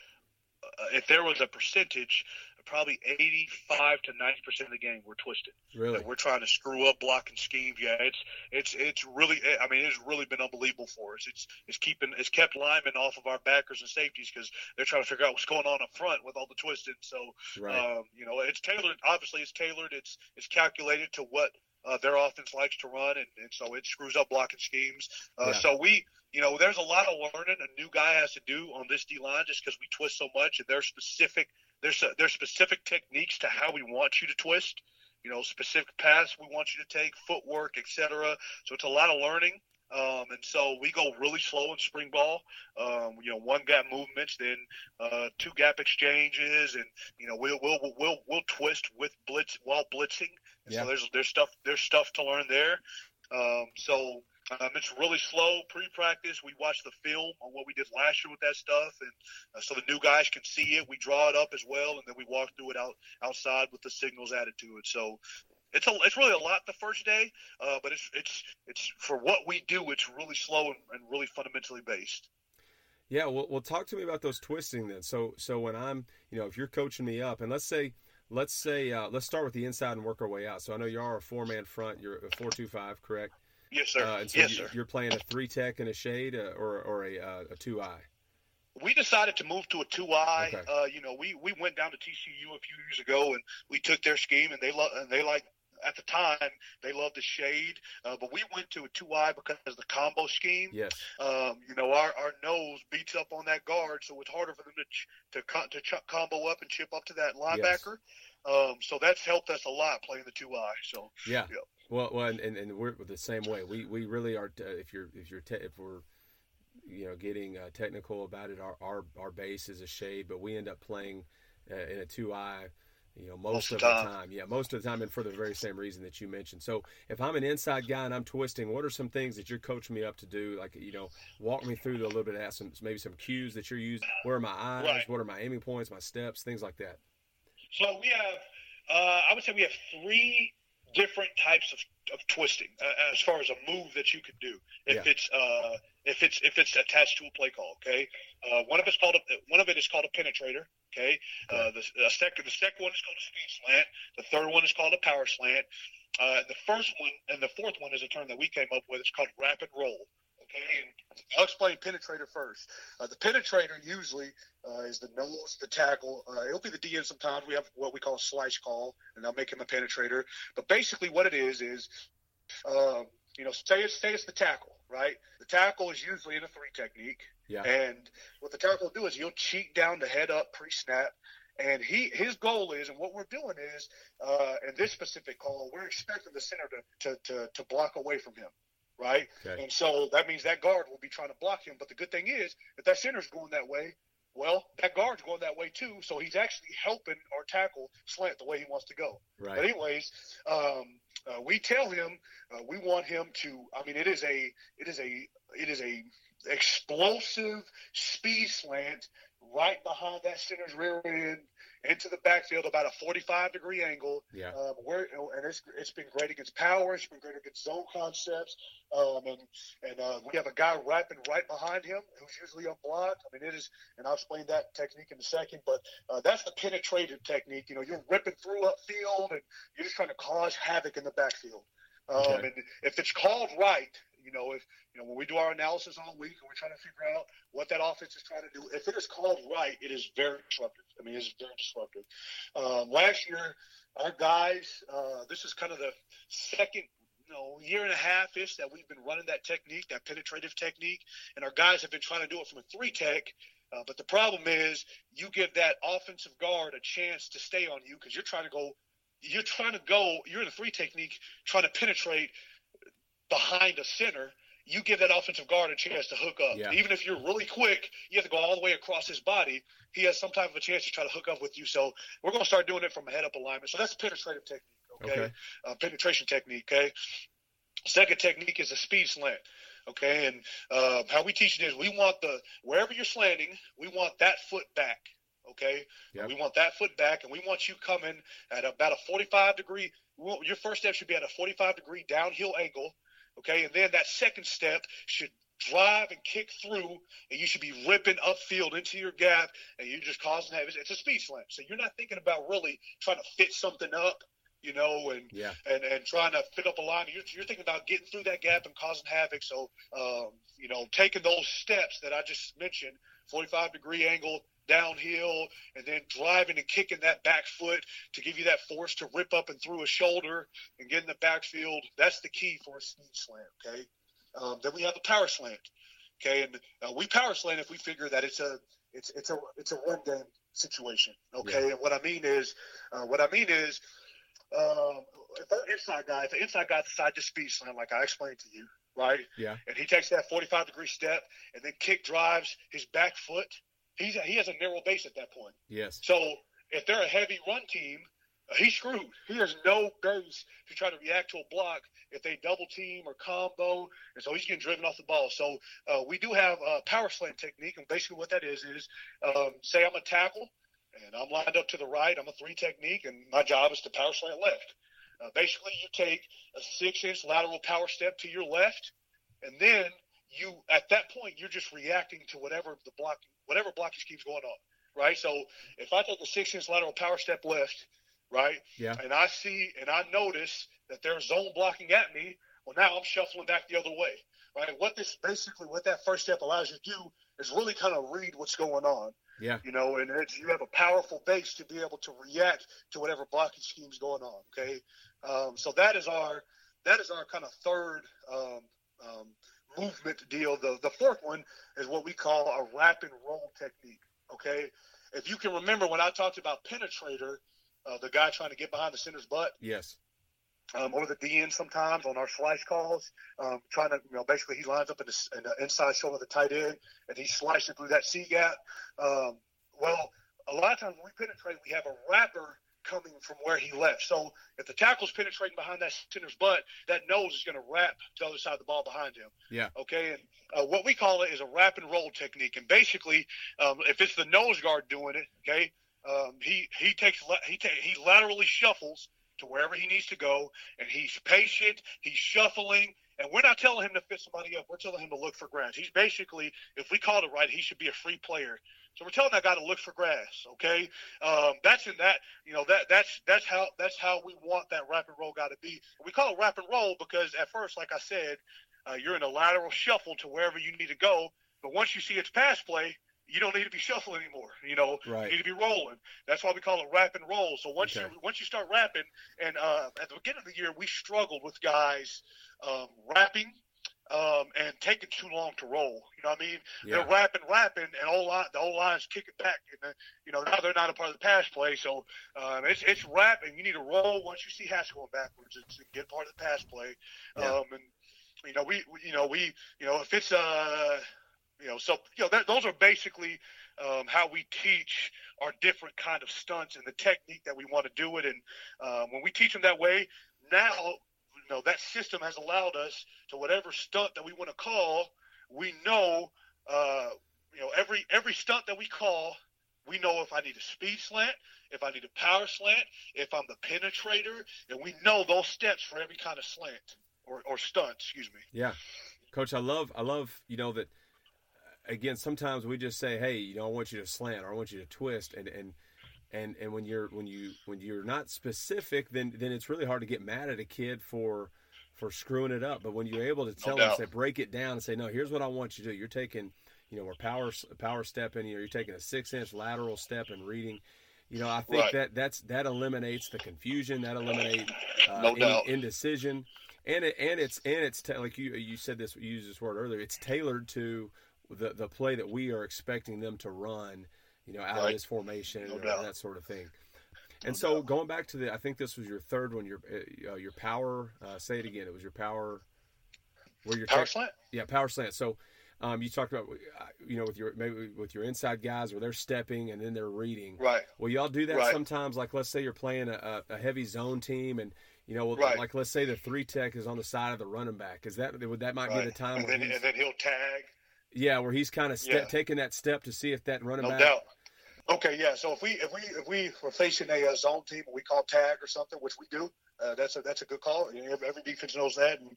uh, if there was a percentage, probably eighty-five to ninety percent of the game we're twisted. Really? Like we're trying to screw up blocking schemes. Yeah, it's it's it's really I mean it's really been unbelievable for us. It's it's keeping it's kept linemen off of our backers and safeties because they're trying to figure out what's going on up front with all the twisting. So right. um, you know, it's tailored obviously it's tailored, it's it's calculated to what uh, their offense likes to run, and, and so it screws up blocking schemes. Uh, yeah. So we You know, there's a lot of learning a new guy has to do on this D line just because we twist so much, and there's specific there's a, there's specific techniques to how we want you to twist. You know, specific paths we want you to take, footwork, et cetera. So it's a lot of learning, um, and so we go really slow in spring ball. Um, you know, one gap movements, then uh, two gap exchanges, and you know, we'll we'll we'll we'll twist with blitz while blitzing. And yeah. So there's there's stuff there's stuff to learn there. Um, so. Um, it's really slow pre-practice. We watch the film on what we did last year with that stuff, and uh, so the new guys can see it. We draw it up as well, and then we walk through it out outside with the signals added to it. So it's a, it's really a lot the first day, uh, but it's it's it's for what we do. It's really slow and, and really fundamentally based. Yeah, well, well, talk to me about those twisting then. So so when I'm you know if you're coaching me up, and let's say let's say uh, let's start with the inside and work our way out. So I know you are a four-man front. You're a four two five, correct? Yes, sir. Uh, and so yes, you, sir. You're playing a three tech and a shade, uh, or or a uh, a two eye. We decided to move to a two eye. Okay. Uh, you know, we, we went down to T C U a few years ago, and we took their scheme, and they lo- and they like at the time they loved the shade, uh, but we went to a two eye because of the combo scheme. Yes. Um, you know, our, our nose beats up on that guard, so it's harder for them to ch- to con- to ch- combo up and chip up to that linebacker. Yes. Um, so that's helped us a lot playing the two eye. So yeah. yeah. Well, well, and, and we're the same way. We we really are. Uh, if you're if you're te- if we're, you know, getting uh, technical about it, our, our our base is a shade, but we end up playing uh, in a two eye, you know, most, most of the time. time. Yeah, most of the time, and for the very same reason that you mentioned. So, if I'm an inside guy and I'm twisting, what are some things that you're coaching me up to do? Like, you know, walk me through a little bit, ask some maybe some cues that you're using. Where are my eyes? Right. What are my aiming points? My steps? Things like that. So we have, uh, I would say we have three different types of, of twisting uh, as far as a move that you could do if yeah. it's uh if it's if it's attached to a play call. Okay, uh, one of it's called a, one of it is called a penetrator. Okay, yeah. uh, the, the second the second one is called a speed slant. The third one is called a power slant. Uh, the first one and the fourth one is a term that we came up with. It's called rapid roll. Okay, and I'll explain penetrator first. Uh, the penetrator usually uh, is the nose, the tackle. Uh, it'll be the D N sometimes. We have what we call a slice call, and I'll make him a penetrator. But basically what it is is, uh, you know, say it's, say it's the tackle, right? The tackle is usually in a three technique. Yeah. And what the tackle will do is you'll cheat down the head up pre-snap, And he his goal is, and what we're doing is, uh, in this specific call, we're expecting the center to to to, to block away from him, right? Okay. And so that means that guard will be trying to block him. But the good thing is, if that center's going that way, well, that guard's going that way too. So he's actually helping our tackle slant the way he wants to go. Right. But anyways, um, uh, we tell him uh, we want him to. I mean, it is a it is a it is a explosive speed slant right behind that center's rear end into the backfield, about a forty-five degree angle. Yeah. Um, we're, and it's it's been great against power. It's been great against zone concepts. Um, and and uh, we have a guy wrapping right behind him who's usually unblocked. I mean, it is, and I'll explain that technique in a second. But uh, that's the penetrative technique. You know, you're ripping through upfield, and you're just trying to cause havoc in the backfield. Um, okay. And if it's called right. You know, if you know when we do our analysis all week and we're trying to figure out what that offense is trying to do, if it is called right, it is very disruptive. I mean, it's very disruptive. Um, last year, our guys, uh, this is kind of the second, you know, year and a half-ish that we've been running that technique, that penetrative technique, and our guys have been trying to do it from a three-tech. Uh, but the problem is you give that offensive guard a chance to stay on you because you're trying to go, you're trying to go, you're in a three technique trying to penetrate behind a center, you give that offensive guard a chance to hook up. Yeah. Even if you're really quick, you have to go all the way across his body. He has some type of a chance to try to hook up with you. So we're going to start doing it from a head-up alignment. So that's penetrative technique, okay? okay. Uh, penetration technique, okay? Second technique is a speed slant, okay? And uh, how we teach it is we want the – wherever you're slanting, we want that foot back, okay? Yep. We want that foot back, and we want you coming at about a forty-five degree – your first step should be at a forty-five degree downhill angle. Okay, and then that second step should drive and kick through, and you should be ripping upfield into your gap, and you're just causing that. It's a speed slant, so you're not thinking about really trying to fit something up, you know, and yeah. and, and trying to fit up a line. You're, you're thinking about getting through that gap and causing havoc. So, um, you know, taking those steps that I just mentioned, forty-five degree angle, downhill, and then driving and kicking that back foot to give you that force to rip up and through a shoulder and get in the backfield. That's the key for a speed slant, okay? Um, then we have a power slant, okay? And uh, we power slant if we figure that it's a it's it's a it's a run game situation, okay? Yeah. And what I mean is, uh, what I mean is, um, if an inside guy, if an inside guy decides to speed slant, like I explained to you, right? Yeah. And he takes that forty-five degree step and then kick drives his back foot. He's a, he has a narrow base at that point. Yes. So if they're a heavy run team, uh, he's screwed. He has no base to try to react to a block if they double team or combo, and so he's getting driven off the ball. So uh, we do have a power slant technique, and basically what that is is um, say I'm a tackle, and I'm lined up to the right. I'm a three technique, and my job is to power slant left. Uh, basically, you take a six-inch lateral power step to your left, and then you at that point you're just reacting to whatever the block. Whatever blockage keeps going on, right? So if I take a six-inch lateral power step left, right, yeah. and I see and I notice that they're zone blocking at me, well, now I'm shuffling back the other way, right? What this basically what that first step allows you to do is really kind of read what's going on, yeah. you know, and it's, you have a powerful base to be able to react to whatever blocking scheme's going on, okay? Um, so that is our that is our kind of third um, um movement deal. The the fourth one is what we call a wrap and roll technique. Okay, if you can remember when I talked about penetrator, uh, the guy trying to get behind the center's butt. Yes. Um, or the D N sometimes on our slice calls, um, trying to you know basically he lines up in the, in the inside shoulder of the tight end and he's slicing through that C gap. Um, well, a lot of times when we penetrate, we have a wrapper coming from where he left. So if the tackle's penetrating behind that center's butt, that nose is going to wrap to the other side of the ball behind him. Yeah. Okay. And uh, what we call it is a wrap and roll technique. And basically, um, if it's the nose guard doing it, okay, um, he he takes he ta- he laterally shuffles to wherever he needs to go, and he's patient. He's shuffling. And we're not telling him to fit somebody up. We're telling him to look for grass. He's basically, if we called it right, he should be a free player. So we're telling that guy to look for grass. Okay, um, that's in that. You know that that's that's how that's how we want that wrap and roll guy to be. We call it wrap and roll because at first, like I said, uh, you're in a lateral shuffle to wherever you need to go. But once you see it's pass play, you don't need to be shuffling anymore. You know, right. You need to be rolling. That's why we call it wrap and roll. So once okay. you once you start wrapping, and uh, at the beginning of the year, we struggled with guys um, wrapping um, and taking too long to roll. You know what I mean? Yeah. They're rapping, rapping, and all line, the whole line's kicking back. And, you know, now they're not a part of the pass play, so um, it's it's rapping. You need to roll once you see Hash going backwards. It's get part of the pass play. Yeah. Um, and you know we, you know we, you know if it's uh, you know so you know that, those are basically. Um, how we teach our different kind of stunts and the technique that we want to do it. And um, when we teach them that way, now you know that system has allowed us to whatever stunt that we want to call, we know uh, you know every every stunt that we call, we know if I need a speed slant, if I need a power slant, if I'm the penetrator, and we know those steps for every kind of slant or, or stunt, excuse me. Yeah. Coach, I love I love, you know, that. Again, sometimes we just say, "Hey, you know, I want you to slant, or I want you to twist," and and and, and when you're when you when you're not specific, then then it's really hard to get mad at a kid for for screwing it up. But when you're able to tell them, say, break it down, and say, "No, here's what I want you to do. You're taking, you know, we're power power stepping. You're taking a six inch lateral step and reading." You know, I think right. that that's that eliminates the confusion, that eliminates uh, no doubt. Any indecision, and it and it's and it's ta- like you you said this, you used this word earlier. It's tailored to the the play that we are expecting them to run, you know, out right. of this formation no or doubt. That sort of thing. And no so doubt. Going back to the, I think this was your third one, your uh, your power, uh, say it again, it was your power. Where your Power te- slant? Yeah, power slant. So um, you talked about, you know, with your maybe with your inside guys where they're stepping and then they're reading. Right. Well, y'all do that right. sometimes, like let's say you're playing a, a heavy zone team and, you know, right. like let's say the three tech is on the side of the running back. Is that, would that might right. be the time? And then, and then he'll tag. Yeah, where he's kind of ste- yeah. taking that step to see if that running no back. No doubt. Okay, yeah. So if we if we if we were facing a, a zone team, we call tag or something, which we do. Uh, that's a that's a good call. You know, every defense knows that. And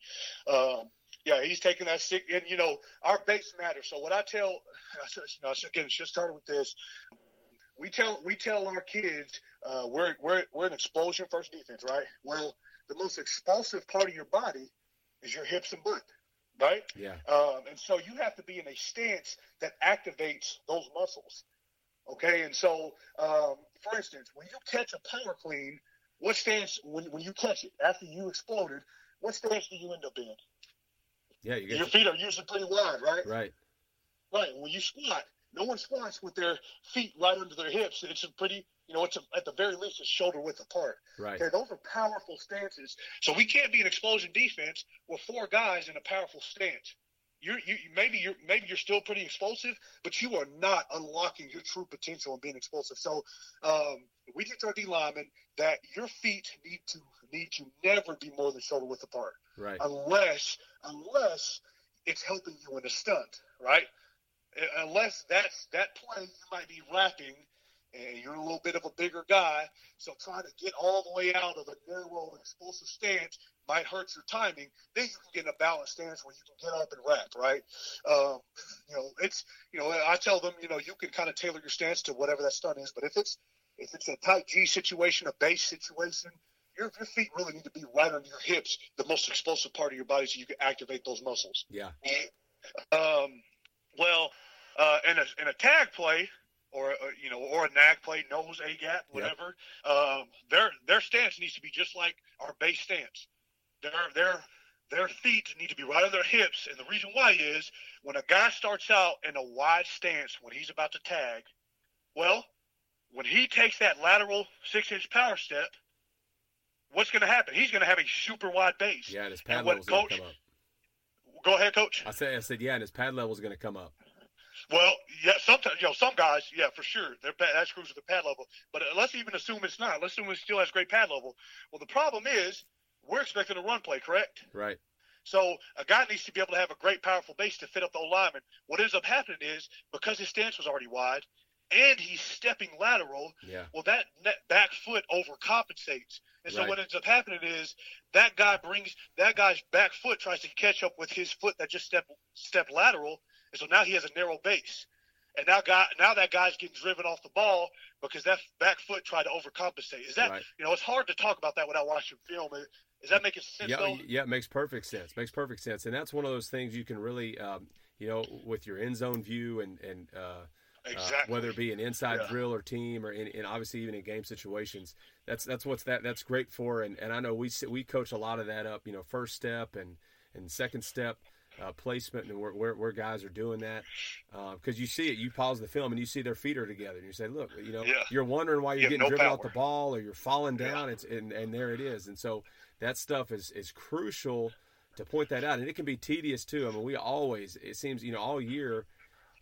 um, yeah, he's taking that stick. And you know, our base matters. So what I tell, you know, again, just starting with this, we tell we tell our kids uh, we're we're we're an explosion first defense, right? Well, the most explosive part of your body is your hips and butt. Right? Yeah. Um, and so you have to be in a stance that activates those muscles. Okay. And so, um, for instance, when you catch a power clean, what stance, when, when you catch it after you exploded, what stance do you end up in? Yeah. You get your feet are usually pretty wide, right? Right. Right. When you squat, no one squats with their feet right under their hips. It's a pretty, you know, it's a, at the very least a shoulder width apart. Right. Okay, those are powerful stances. So we can't be an explosion defense with four guys in a powerful stance. You're, you maybe you're maybe you're still pretty explosive, but you are not unlocking your true potential and being explosive. So um, we teach our D linemen that your feet need to need to never be more than shoulder width apart. Right. Unless unless it's helping you in a stunt. Right. Unless that's that play, you might be wrapping, and you're a little bit of a bigger guy, so trying to get all the way out of a narrow, explosive stance might hurt your timing. Then you can get in a balanced stance where you can get up and wrap, right? Um, you know, it's you know, I tell them, you know, you can kind of tailor your stance to whatever that stunt is, but if it's if it's a tight G situation, a base situation, your your feet really need to be right under your hips, the most explosive part of your body, so you can activate those muscles. Yeah. Um. Well, uh, in a in a tag play. Or, or you know, or a nag play, nose, A gap, whatever. Yep. Um, their their stance needs to be just like our base stance. Their their their feet need to be right on their hips, and the reason why is when a guy starts out in a wide stance when he's about to tag, well, when he takes that lateral six inch power step, what's going to happen? He's going to have a super wide base. Yeah, and his pad level is going to come up. Go ahead, Coach. I said I said yeah, and his pad level is going to come up. Well, yeah, sometimes, you know, some guys, yeah, for sure, they're bad, that screws with the pad level. But let's even assume it's not. Let's assume it still has great pad level. Well, the problem is we're expecting a run play, correct? Right. So a guy needs to be able to have a great, powerful base to fit up the O-lineman. What ends up happening is because his stance was already wide and he's stepping lateral, yeah. well, that back foot overcompensates. And so right. what ends up happening is that guy brings – that guy's back foot tries to catch up with his foot that just stepped step lateral. And so now he has a narrow base. And now guy, now that guy's getting driven off the ball because that back foot tried to overcompensate. Is that, right. you know, it's hard to talk about that without watching film. Is that making sense, yeah, though? Yeah, it makes perfect sense. Makes perfect sense. And that's one of those things you can really, um, you know, with your end zone view and, and uh, exactly. uh, whether it be an inside yeah. drill or team or in, and obviously even in game situations, that's that's what's that that's great for. And, and I know we we coach a lot of that up, you know, first step and, and second step. uh, placement and where, where, where guys are doing that. Because uh, you see it, you pause the film and you see their feet are together. And you say, look, you know, yeah. you're wondering why you're you getting no driven power. Out the ball or you're falling down. Yeah. It's and, and there it is. And so that stuff is, is crucial to point that out. And it can be tedious too. I mean, we always, it seems, you know, all year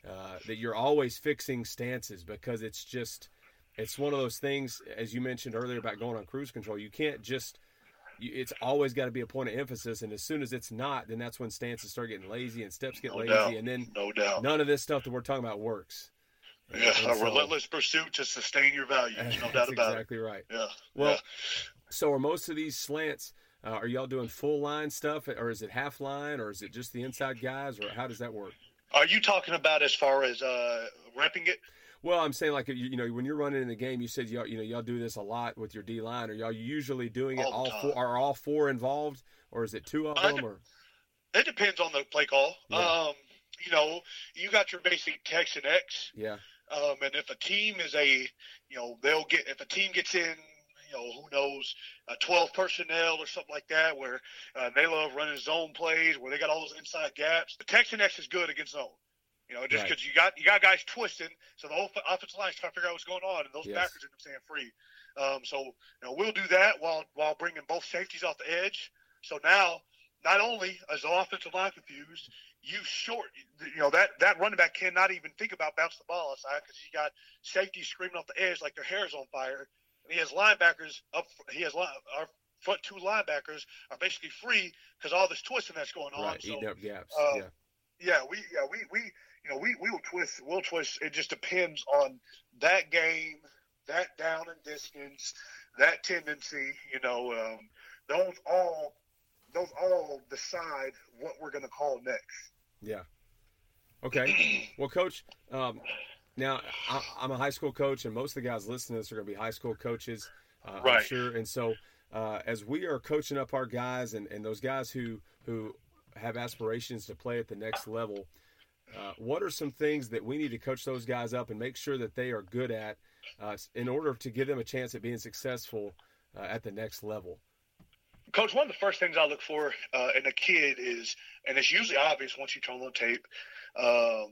uh, that you're always fixing stances because it's just, it's one of those things, as you mentioned earlier about going on cruise control, you can't just, it's always got to be a point of emphasis, and as soon as it's not, then that's when stances start getting lazy and steps get no lazy, doubt. and then no doubt. none of this stuff that we're talking about works. Yeah, and, and a so, relentless pursuit to sustain your values, no doubt about exactly it. Exactly right. Yeah. Well, yeah. So are most of these slants, uh, are y'all doing full line stuff, or is it half line, or is it just the inside guys, or how does that work? Are you talking about as far as uh, repping it? Well, I'm saying like, you, you know, when you're running in the game, you said, y'all, you know, y'all do this a lot with your D line. Are y'all usually doing it all, all four? Are all four involved, or is it two of them? Or? It depends on the play call. Yeah. Um, you know, you got your basic Tex and X. Yeah. Um, and if a team is a, you know, they'll get, if a team gets in, you know, who knows, uh, twelve personnel or something like that, where uh, they love running zone plays, where they got all those inside gaps. The Tex and X is good against zone. You know, just because right. you got you got guys twisting, so the whole offensive line's trying to figure out what's going on, and those yes. backers are staying free. Um, so, you know, we'll do that while while bringing both safeties off the edge. So now, not only is the offensive line confused, you short, you know, that, that running back cannot even think about bouncing the ball outside because you got safeties screaming off the edge like their hair is on fire, and he has linebackers up. He has line, our front two linebackers are basically free because all this twisting that's going on. Right, so, eating up gaps. Uh, yeah. Yeah, we yeah we we. You know, we, we will twist, we'll twist. It just depends on that game, that down and distance, that tendency. You know, um, those all those all decide what we're going to call next. Yeah. Okay. Well, Coach, um, now I, I'm a high school coach, and most of the guys listening to this are going to be high school coaches, uh, right. I'm sure. And so uh, as we are coaching up our guys and, and those guys who, who have aspirations to play at the next level, Uh, what are some things that we need to coach those guys up and make sure that they are good at uh, in order to give them a chance at being successful uh, at the next level? Coach, one of the first things I look for uh, in a kid is, and it's usually obvious once you turn on tape, um,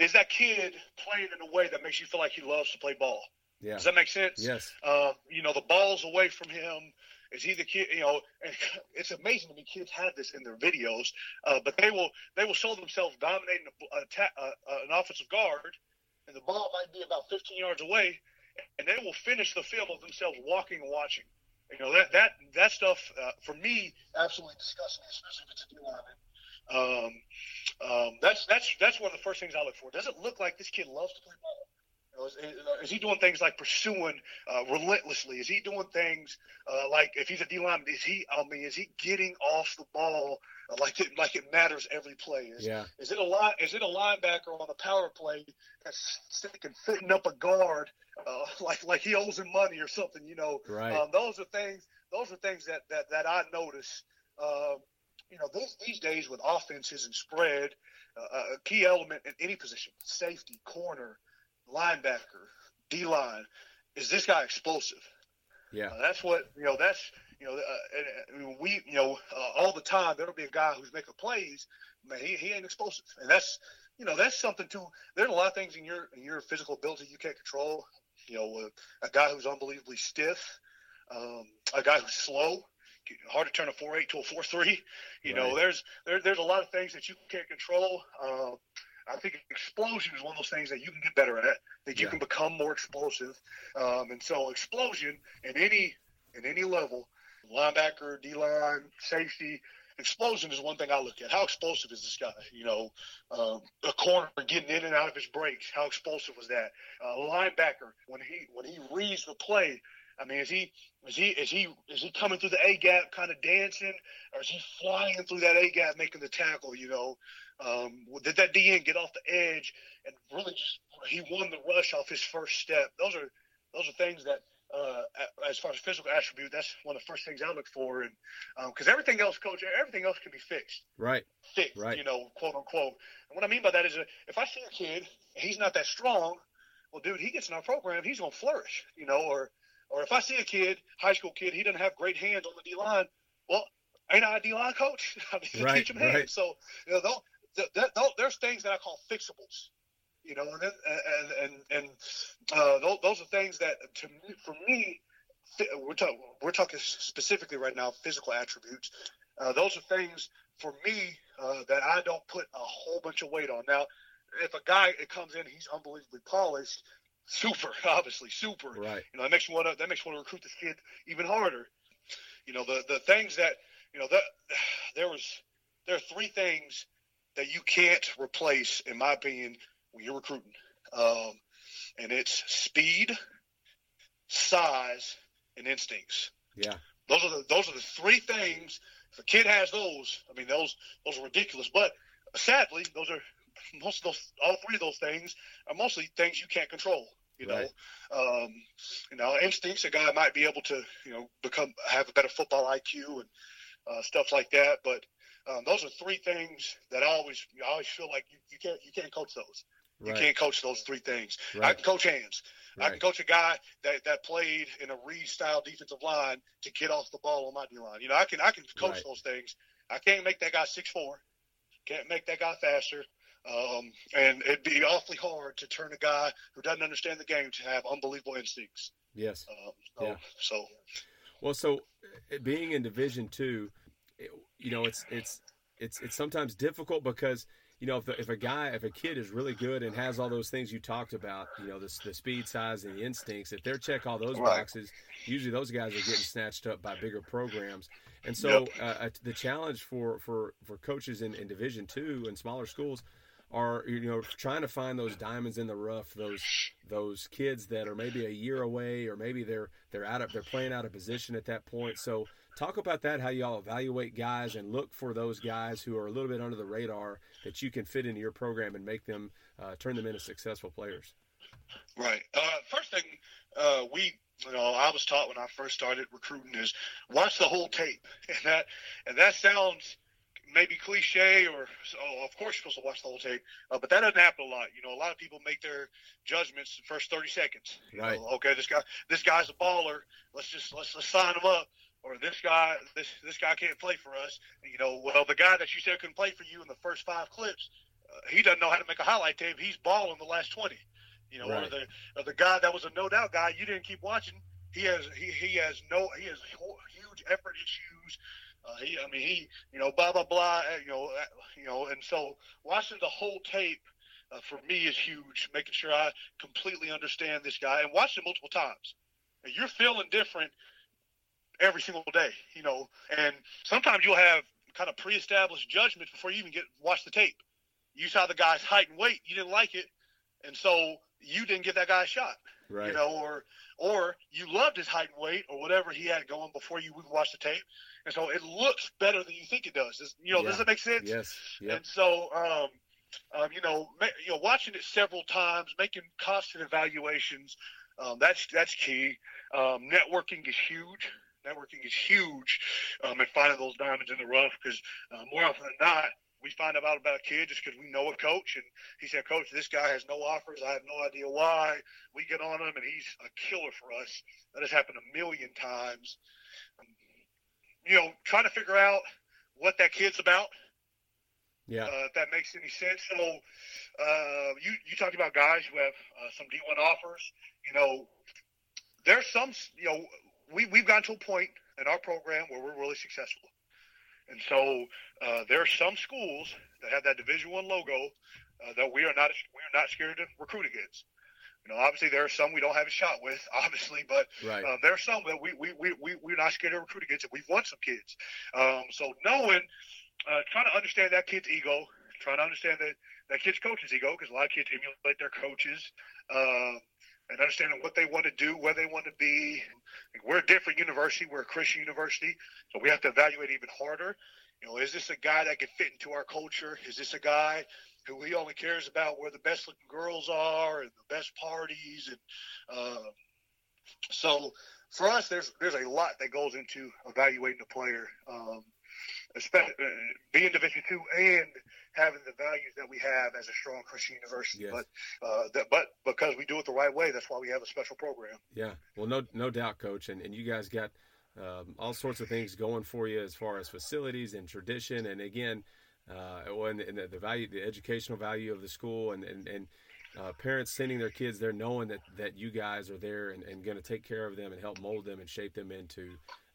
is that kid playing in a way that makes you feel like he loves to play ball. Yeah. Does that make sense? Yes. Uh, you know, the ball's away from him. Is he the kid, you know, and it's amazing to me kids have this in their videos, uh, but they will they will show themselves dominating a, a ta- uh, an offensive guard, and the ball might be about fifteen yards away, and they will finish the film of themselves walking and watching. You know, that that, that stuff, uh, for me, absolutely disgusts me, especially if it's a new lineman. Um, um, that's, that's, that's one of the first things I look for. Does it look like this kid loves to play ball? Is, is he doing things like pursuing uh, relentlessly? Is he doing things uh, like if he's a D lineman? Is he? I mean, is he getting off the ball uh, like it, like it matters every play? Is, yeah. is it a line? Is it a linebacker on a power play that's sticking fitting up a guard uh, like like he owes him money or something? You know, right. um, those are things. Those are things that that, that I notice. Uh, you know, these these days with offenses and spread, uh, a key element in any position: safety, corner, linebacker, D-line, is this guy explosive? Yeah, uh, that's what you know. That's you know, uh, and, uh, we you know uh, all the time there'll be a guy who's making plays. Man, he, he ain't explosive, and that's you know that's something too. There's a lot of things in your in your physical ability you can't control. You know, uh, a guy who's unbelievably stiff, um, a guy who's slow. Hard to turn a four eight to a four three. You right. know, there's there, there's a lot of things that you can't control. Uh, I think explosion is one of those things that you can get better at, that you yeah. can become more explosive. Um, and so explosion at any at any level, linebacker, D-line, safety, explosion is one thing I look at. How explosive is this guy? You know, um, a corner getting in and out of his breaks, how explosive was that? Uh, linebacker, when he when he reads the play, I mean, is he is he is he is he coming through the A gap, kind of dancing, or is he flying through that A gap, making the tackle? You know, um, did that D N get off the edge and really just he won the rush off his first step? Those are those are things that, uh, as far as physical attribute, that's one of the first things I look for, and because um, everything else, coach, everything else can be fixed, right? Fixed, right. You know, quote unquote. And what I mean by that is, if I see a kid and he's not that strong, well, dude, he gets in our program, he's gonna flourish, you know, or Or if I see a kid, high school kid, he doesn't have great hands on the D-line, well, Are you not a D-line coach? I mean, right, teach them right. hands. So, you know, they'll, they'll, they'll, there's things that I call fixables, you know, and and and, and uh, those, those are things that, to me, for me, we're talking we're talking specifically right now physical attributes. Uh, those are things for me uh, that I don't put a whole bunch of weight on. Now, if a guy it comes in, he's unbelievably polished, super, obviously super. Right. You know, that makes you want to that makes you want to recruit this kid even harder. You know, the the things that you know that there was there are three things that you can't replace, in my opinion, when you're recruiting, um, and it's speed, size, and instincts. Yeah. Those are the those are the three things. If a kid has those, I mean, those those are ridiculous. But sadly, those are most of those. All three of those things are mostly things you can't control. You right. know, um, you know, instincts. A guy might be able to, you know, become have a better football I Q and uh, stuff like that. But um, those are three things that I always I always feel like you, you can't you can't coach those. Right. You can't coach those three things. Right. I can coach hands. Right. I can coach a guy that, that played in a Reed-style defensive line to get off the ball on my D-line. You know, I can I can coach right. those things. I can't make that guy six foot four. Can't make that guy faster. Um, and it'd be awfully hard to turn a guy who doesn't understand the game to have unbelievable instincts. Yes. Um, so, yeah. So. Well, so being in Division two, it, you know, it's it's it's it's sometimes difficult because – you know, if, if a guy, if a kid is really good and has all those things you talked about, you know, the, the speed, size, and the instincts, if they check all those right. boxes, usually those guys are getting snatched up by bigger programs. And so yep. uh, the challenge for, for, for coaches in, in Division two and smaller schools are, you know, trying to find those diamonds in the rough, those those kids that are maybe a year away or maybe they're they're out of they're playing out of position at that point. So talk about that, how y'all evaluate guys and look for those guys who are a little bit under the radar that you can fit into your program and make them uh, turn them into successful players. Right. Uh, first thing uh, we you know I was taught when I first started recruiting is watch the whole tape, and that and that sounds. Maybe cliche or, oh, of course you're supposed to watch the whole tape, uh, but that doesn't happen a lot. You know, a lot of people make their judgments the first thirty seconds. Right. You know, okay, this guy, this guy's a baller. Let's just let's, let's sign him up. Or this guy, this this guy can't play for us. You know, well, the guy that you said couldn't play for you in the first five clips, uh, he doesn't know how to make a highlight tape. He's balling the last twenty. You know, right. or the or the guy that was a no doubt guy you didn't keep watching. He has he he has no he has huge effort issues. Uh, he, I mean, he, you know, blah blah blah, you know, you know, and so watching the whole tape uh, for me is huge. Making sure I completely understand this guy and watch him multiple times. And you're feeling different every single day, you know. And sometimes you'll have kind of pre-established judgments before you even get watch the tape. You saw the guy's height and weight, you didn't like it, and so you didn't get that guy a shot. Right. You know, or or you loved his height and weight or whatever he had going before you would watch the tape. And so it looks better than you think it does. It's, you know, yeah. does that make sense? Yes. Yep. And so, um, um, you know, ma- you know, watching it several times, making constant evaluations, um, that's that's key. Um, networking is huge. Networking is huge um, and finding those diamonds in the rough because uh, more often than not, we find out about a kid just because we know a coach, and he said, "Coach, this guy has no offers. I have no idea why." We get on him, and he's a killer for us. That has happened a million times. You know, trying to figure out what that kid's about. Yeah, uh, if that makes any sense. So, uh, you you talked about guys who have uh, some D one offers. You know, there's some. You know, we we've gotten to a point in our program where we're really successful. And so uh, there are some schools that have that Division One logo uh, that we are not we are not scared to recruit against. You know, obviously there are some we don't have a shot with, obviously, but right. uh, there are some that we we we we we're not scared to recruit against, and we've won some kids. Um, so knowing, uh, trying to understand that kid's ego, trying to understand that that kid's coach's ego, because a lot of kids emulate their coaches. Uh, And understanding what they want to do, where they want to be. We're a different university. We're a Christian university, so we have to evaluate even harder. You know, is this a guy that can fit into our culture? Is this a guy who he only cares about where the best-looking girls are and the best parties? And uh, so, for us, there's there's a lot that goes into evaluating a player, um, especially being Division two and having the values that we have as a strong Christian university, yes. but uh, that, but because we do it the right way, that's why we have a special program. Yeah, well, no, no doubt, Coach, and and you guys got um, all sorts of things going for you as far as facilities and tradition. And again, uh, and, and the value, the educational value of the school, and, and, and uh, parents sending their kids there knowing that, that you guys are there and, and going to take care of them and help mold them and shape them into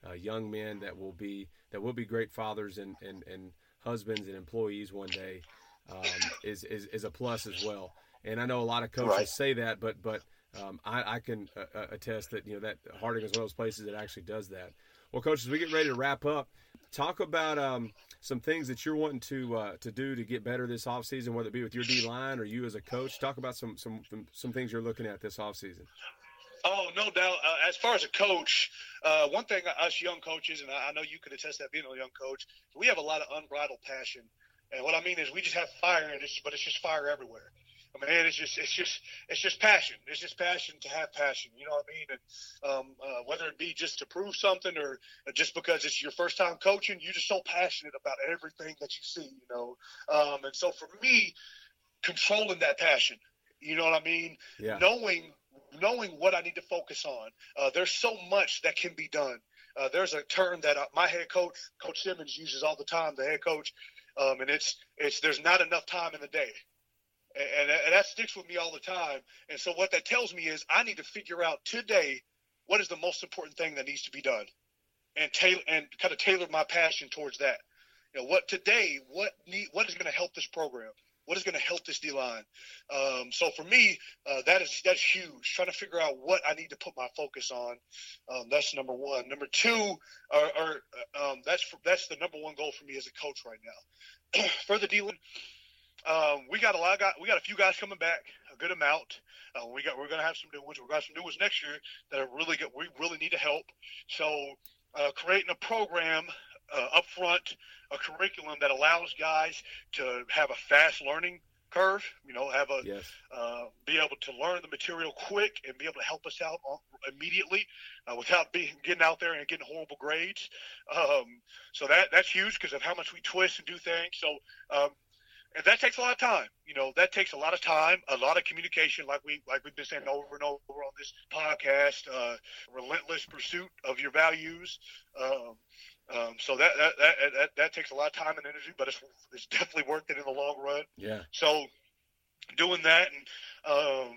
uh, young men that will be, that will be great fathers and, and, and husbands and employees one day, um, is, is, is a plus as well. And I know a lot of coaches right. say that, but, but, Um, I, I can uh, attest that, you know, that Harding is one of those places that actually does that. Well, Coach, as we get ready to wrap up, talk about um, some things that you're wanting to uh, to do to get better this offseason, whether it be with your D-line or you as a coach. Talk about some some some things you're looking at this offseason. Oh, no doubt. Uh, as far as a coach, uh, one thing us young coaches, and I know you could attest that being a young coach, we have a lot of unbridled passion. And what I mean is we just have fire in it, but it's just fire everywhere. I mean, it's just, it's just, it's just passion. It's just passion to have passion. You know what I mean? And um, uh, whether it be just to prove something or just because it's your first time coaching, you're just so passionate about everything that you see, you know? Um, and so for me, controlling that passion, you know what I mean? Yeah. Knowing, knowing what I need to focus on. Uh, there's so much that can be done. Uh, there's a term that my head coach, Coach Simmons, uses all the time, the head coach. Um, and it's, it's, there's not enough time in the day. And that sticks with me all the time. And so what that tells me is I need to figure out today what is the most important thing that needs to be done, and tailor and kind of tailor my passion towards that. You know, what today, what need, what is going to help this program? What is going to help this D-line? Um, so for me, uh, that is that's huge. Trying to figure out what I need to put my focus on. Um, that's number one. Number two, or, or um, that's for, that's the number one goal for me as a coach right now. For the D-line. Um, we got a lot. Of guys, we got a few guys coming back, a good amount. Uh, we got. We're gonna have some new ones. We're gonna have some new ones next year that are really good. We really need to help. So, uh, creating a program uh, up front, a curriculum that allows guys to have a fast learning curve. You know, have a yes. uh, be able to learn the material quick and be able to help us out immediately uh, without being getting out there and getting horrible grades. Um, so that that's huge because of how much we twist and do things. So. Um, And that takes a lot of time. You know, that takes a lot of time, a lot of communication, like, we, like we've been saying over and over on this podcast, uh, relentless pursuit of your values. Um, um, so that that, that that that takes a lot of time and energy, but it's it's definitely worth it in the long run. Yeah. So doing that, and um,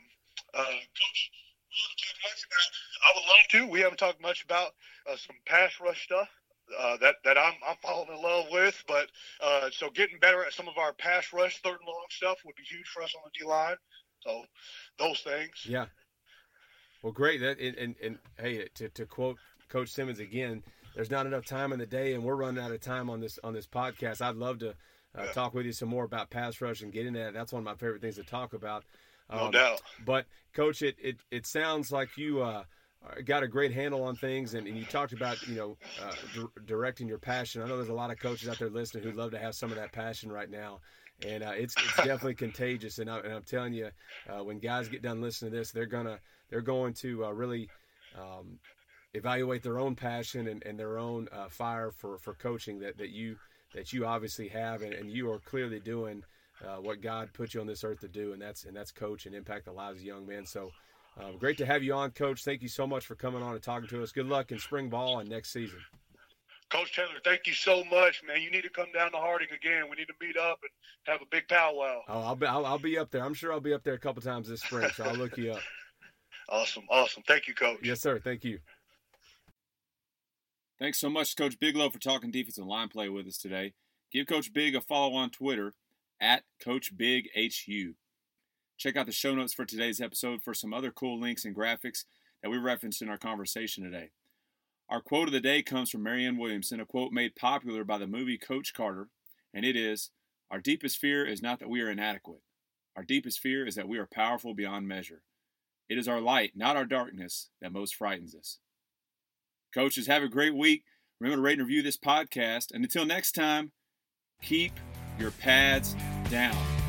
uh, Coach, we haven't talked much about, I would love to. We haven't talked much about uh, some pass rush stuff. Uh, that that I'm I'm falling in love with, but uh, so getting better at some of our pass rush, third and long stuff would be huge for us on the D line. So those things. Yeah. Well, great. That and and, and hey, to, to quote Coach Simmons again, there's not enough time in the day, and we're running out of time on this on this podcast. I'd love to uh, yeah. talk with you some more about pass rush and get into that. That's one of my favorite things to talk about. Um, no doubt. But Coach, it it it sounds like you. Uh, got a great handle on things, and, and you talked about, you know, uh, d- directing your passion. I know there's a lot of coaches out there listening who'd love to have some of that passion right now, and uh, it's, it's definitely contagious. And, I, and I'm telling you, uh, when guys get done listening to this, they're gonna they're going to uh, really um, evaluate their own passion and, and their own uh, fire for, for coaching that, that you that you obviously have, and, and you are clearly doing uh, what God put you on this earth to do, and that's and that's coach and impact the lives of young men. So. Uh, great to have you on, Coach. Thank you so much for coming on and talking to us. Good luck in spring ball and next season. Coach Taylor, thank you so much, man. You need to come down to Harding again. We need to meet up and have a big powwow. Oh, I'll be, I'll, I'll be up there. I'm sure I'll be up there a couple times this spring, so I'll look you up. Awesome, awesome. Thank you, Coach. Yes, sir. Thank you. Thanks so much, Coach Bigelow, for talking defensive line play with us today. Give Coach Big a follow on Twitter at Coach Big H U. Check out the show notes for today's episode for some other cool links and graphics that we referenced in our conversation today. Our quote of the day comes from Marianne Williamson, a quote made popular by the movie Coach Carter, and it is, "Our deepest fear is not that we are inadequate. Our deepest fear is that we are powerful beyond measure. It is our light, not our darkness, that most frightens us." Coaches, have a great week. Remember to rate and review this podcast. And until next time, keep your pads down.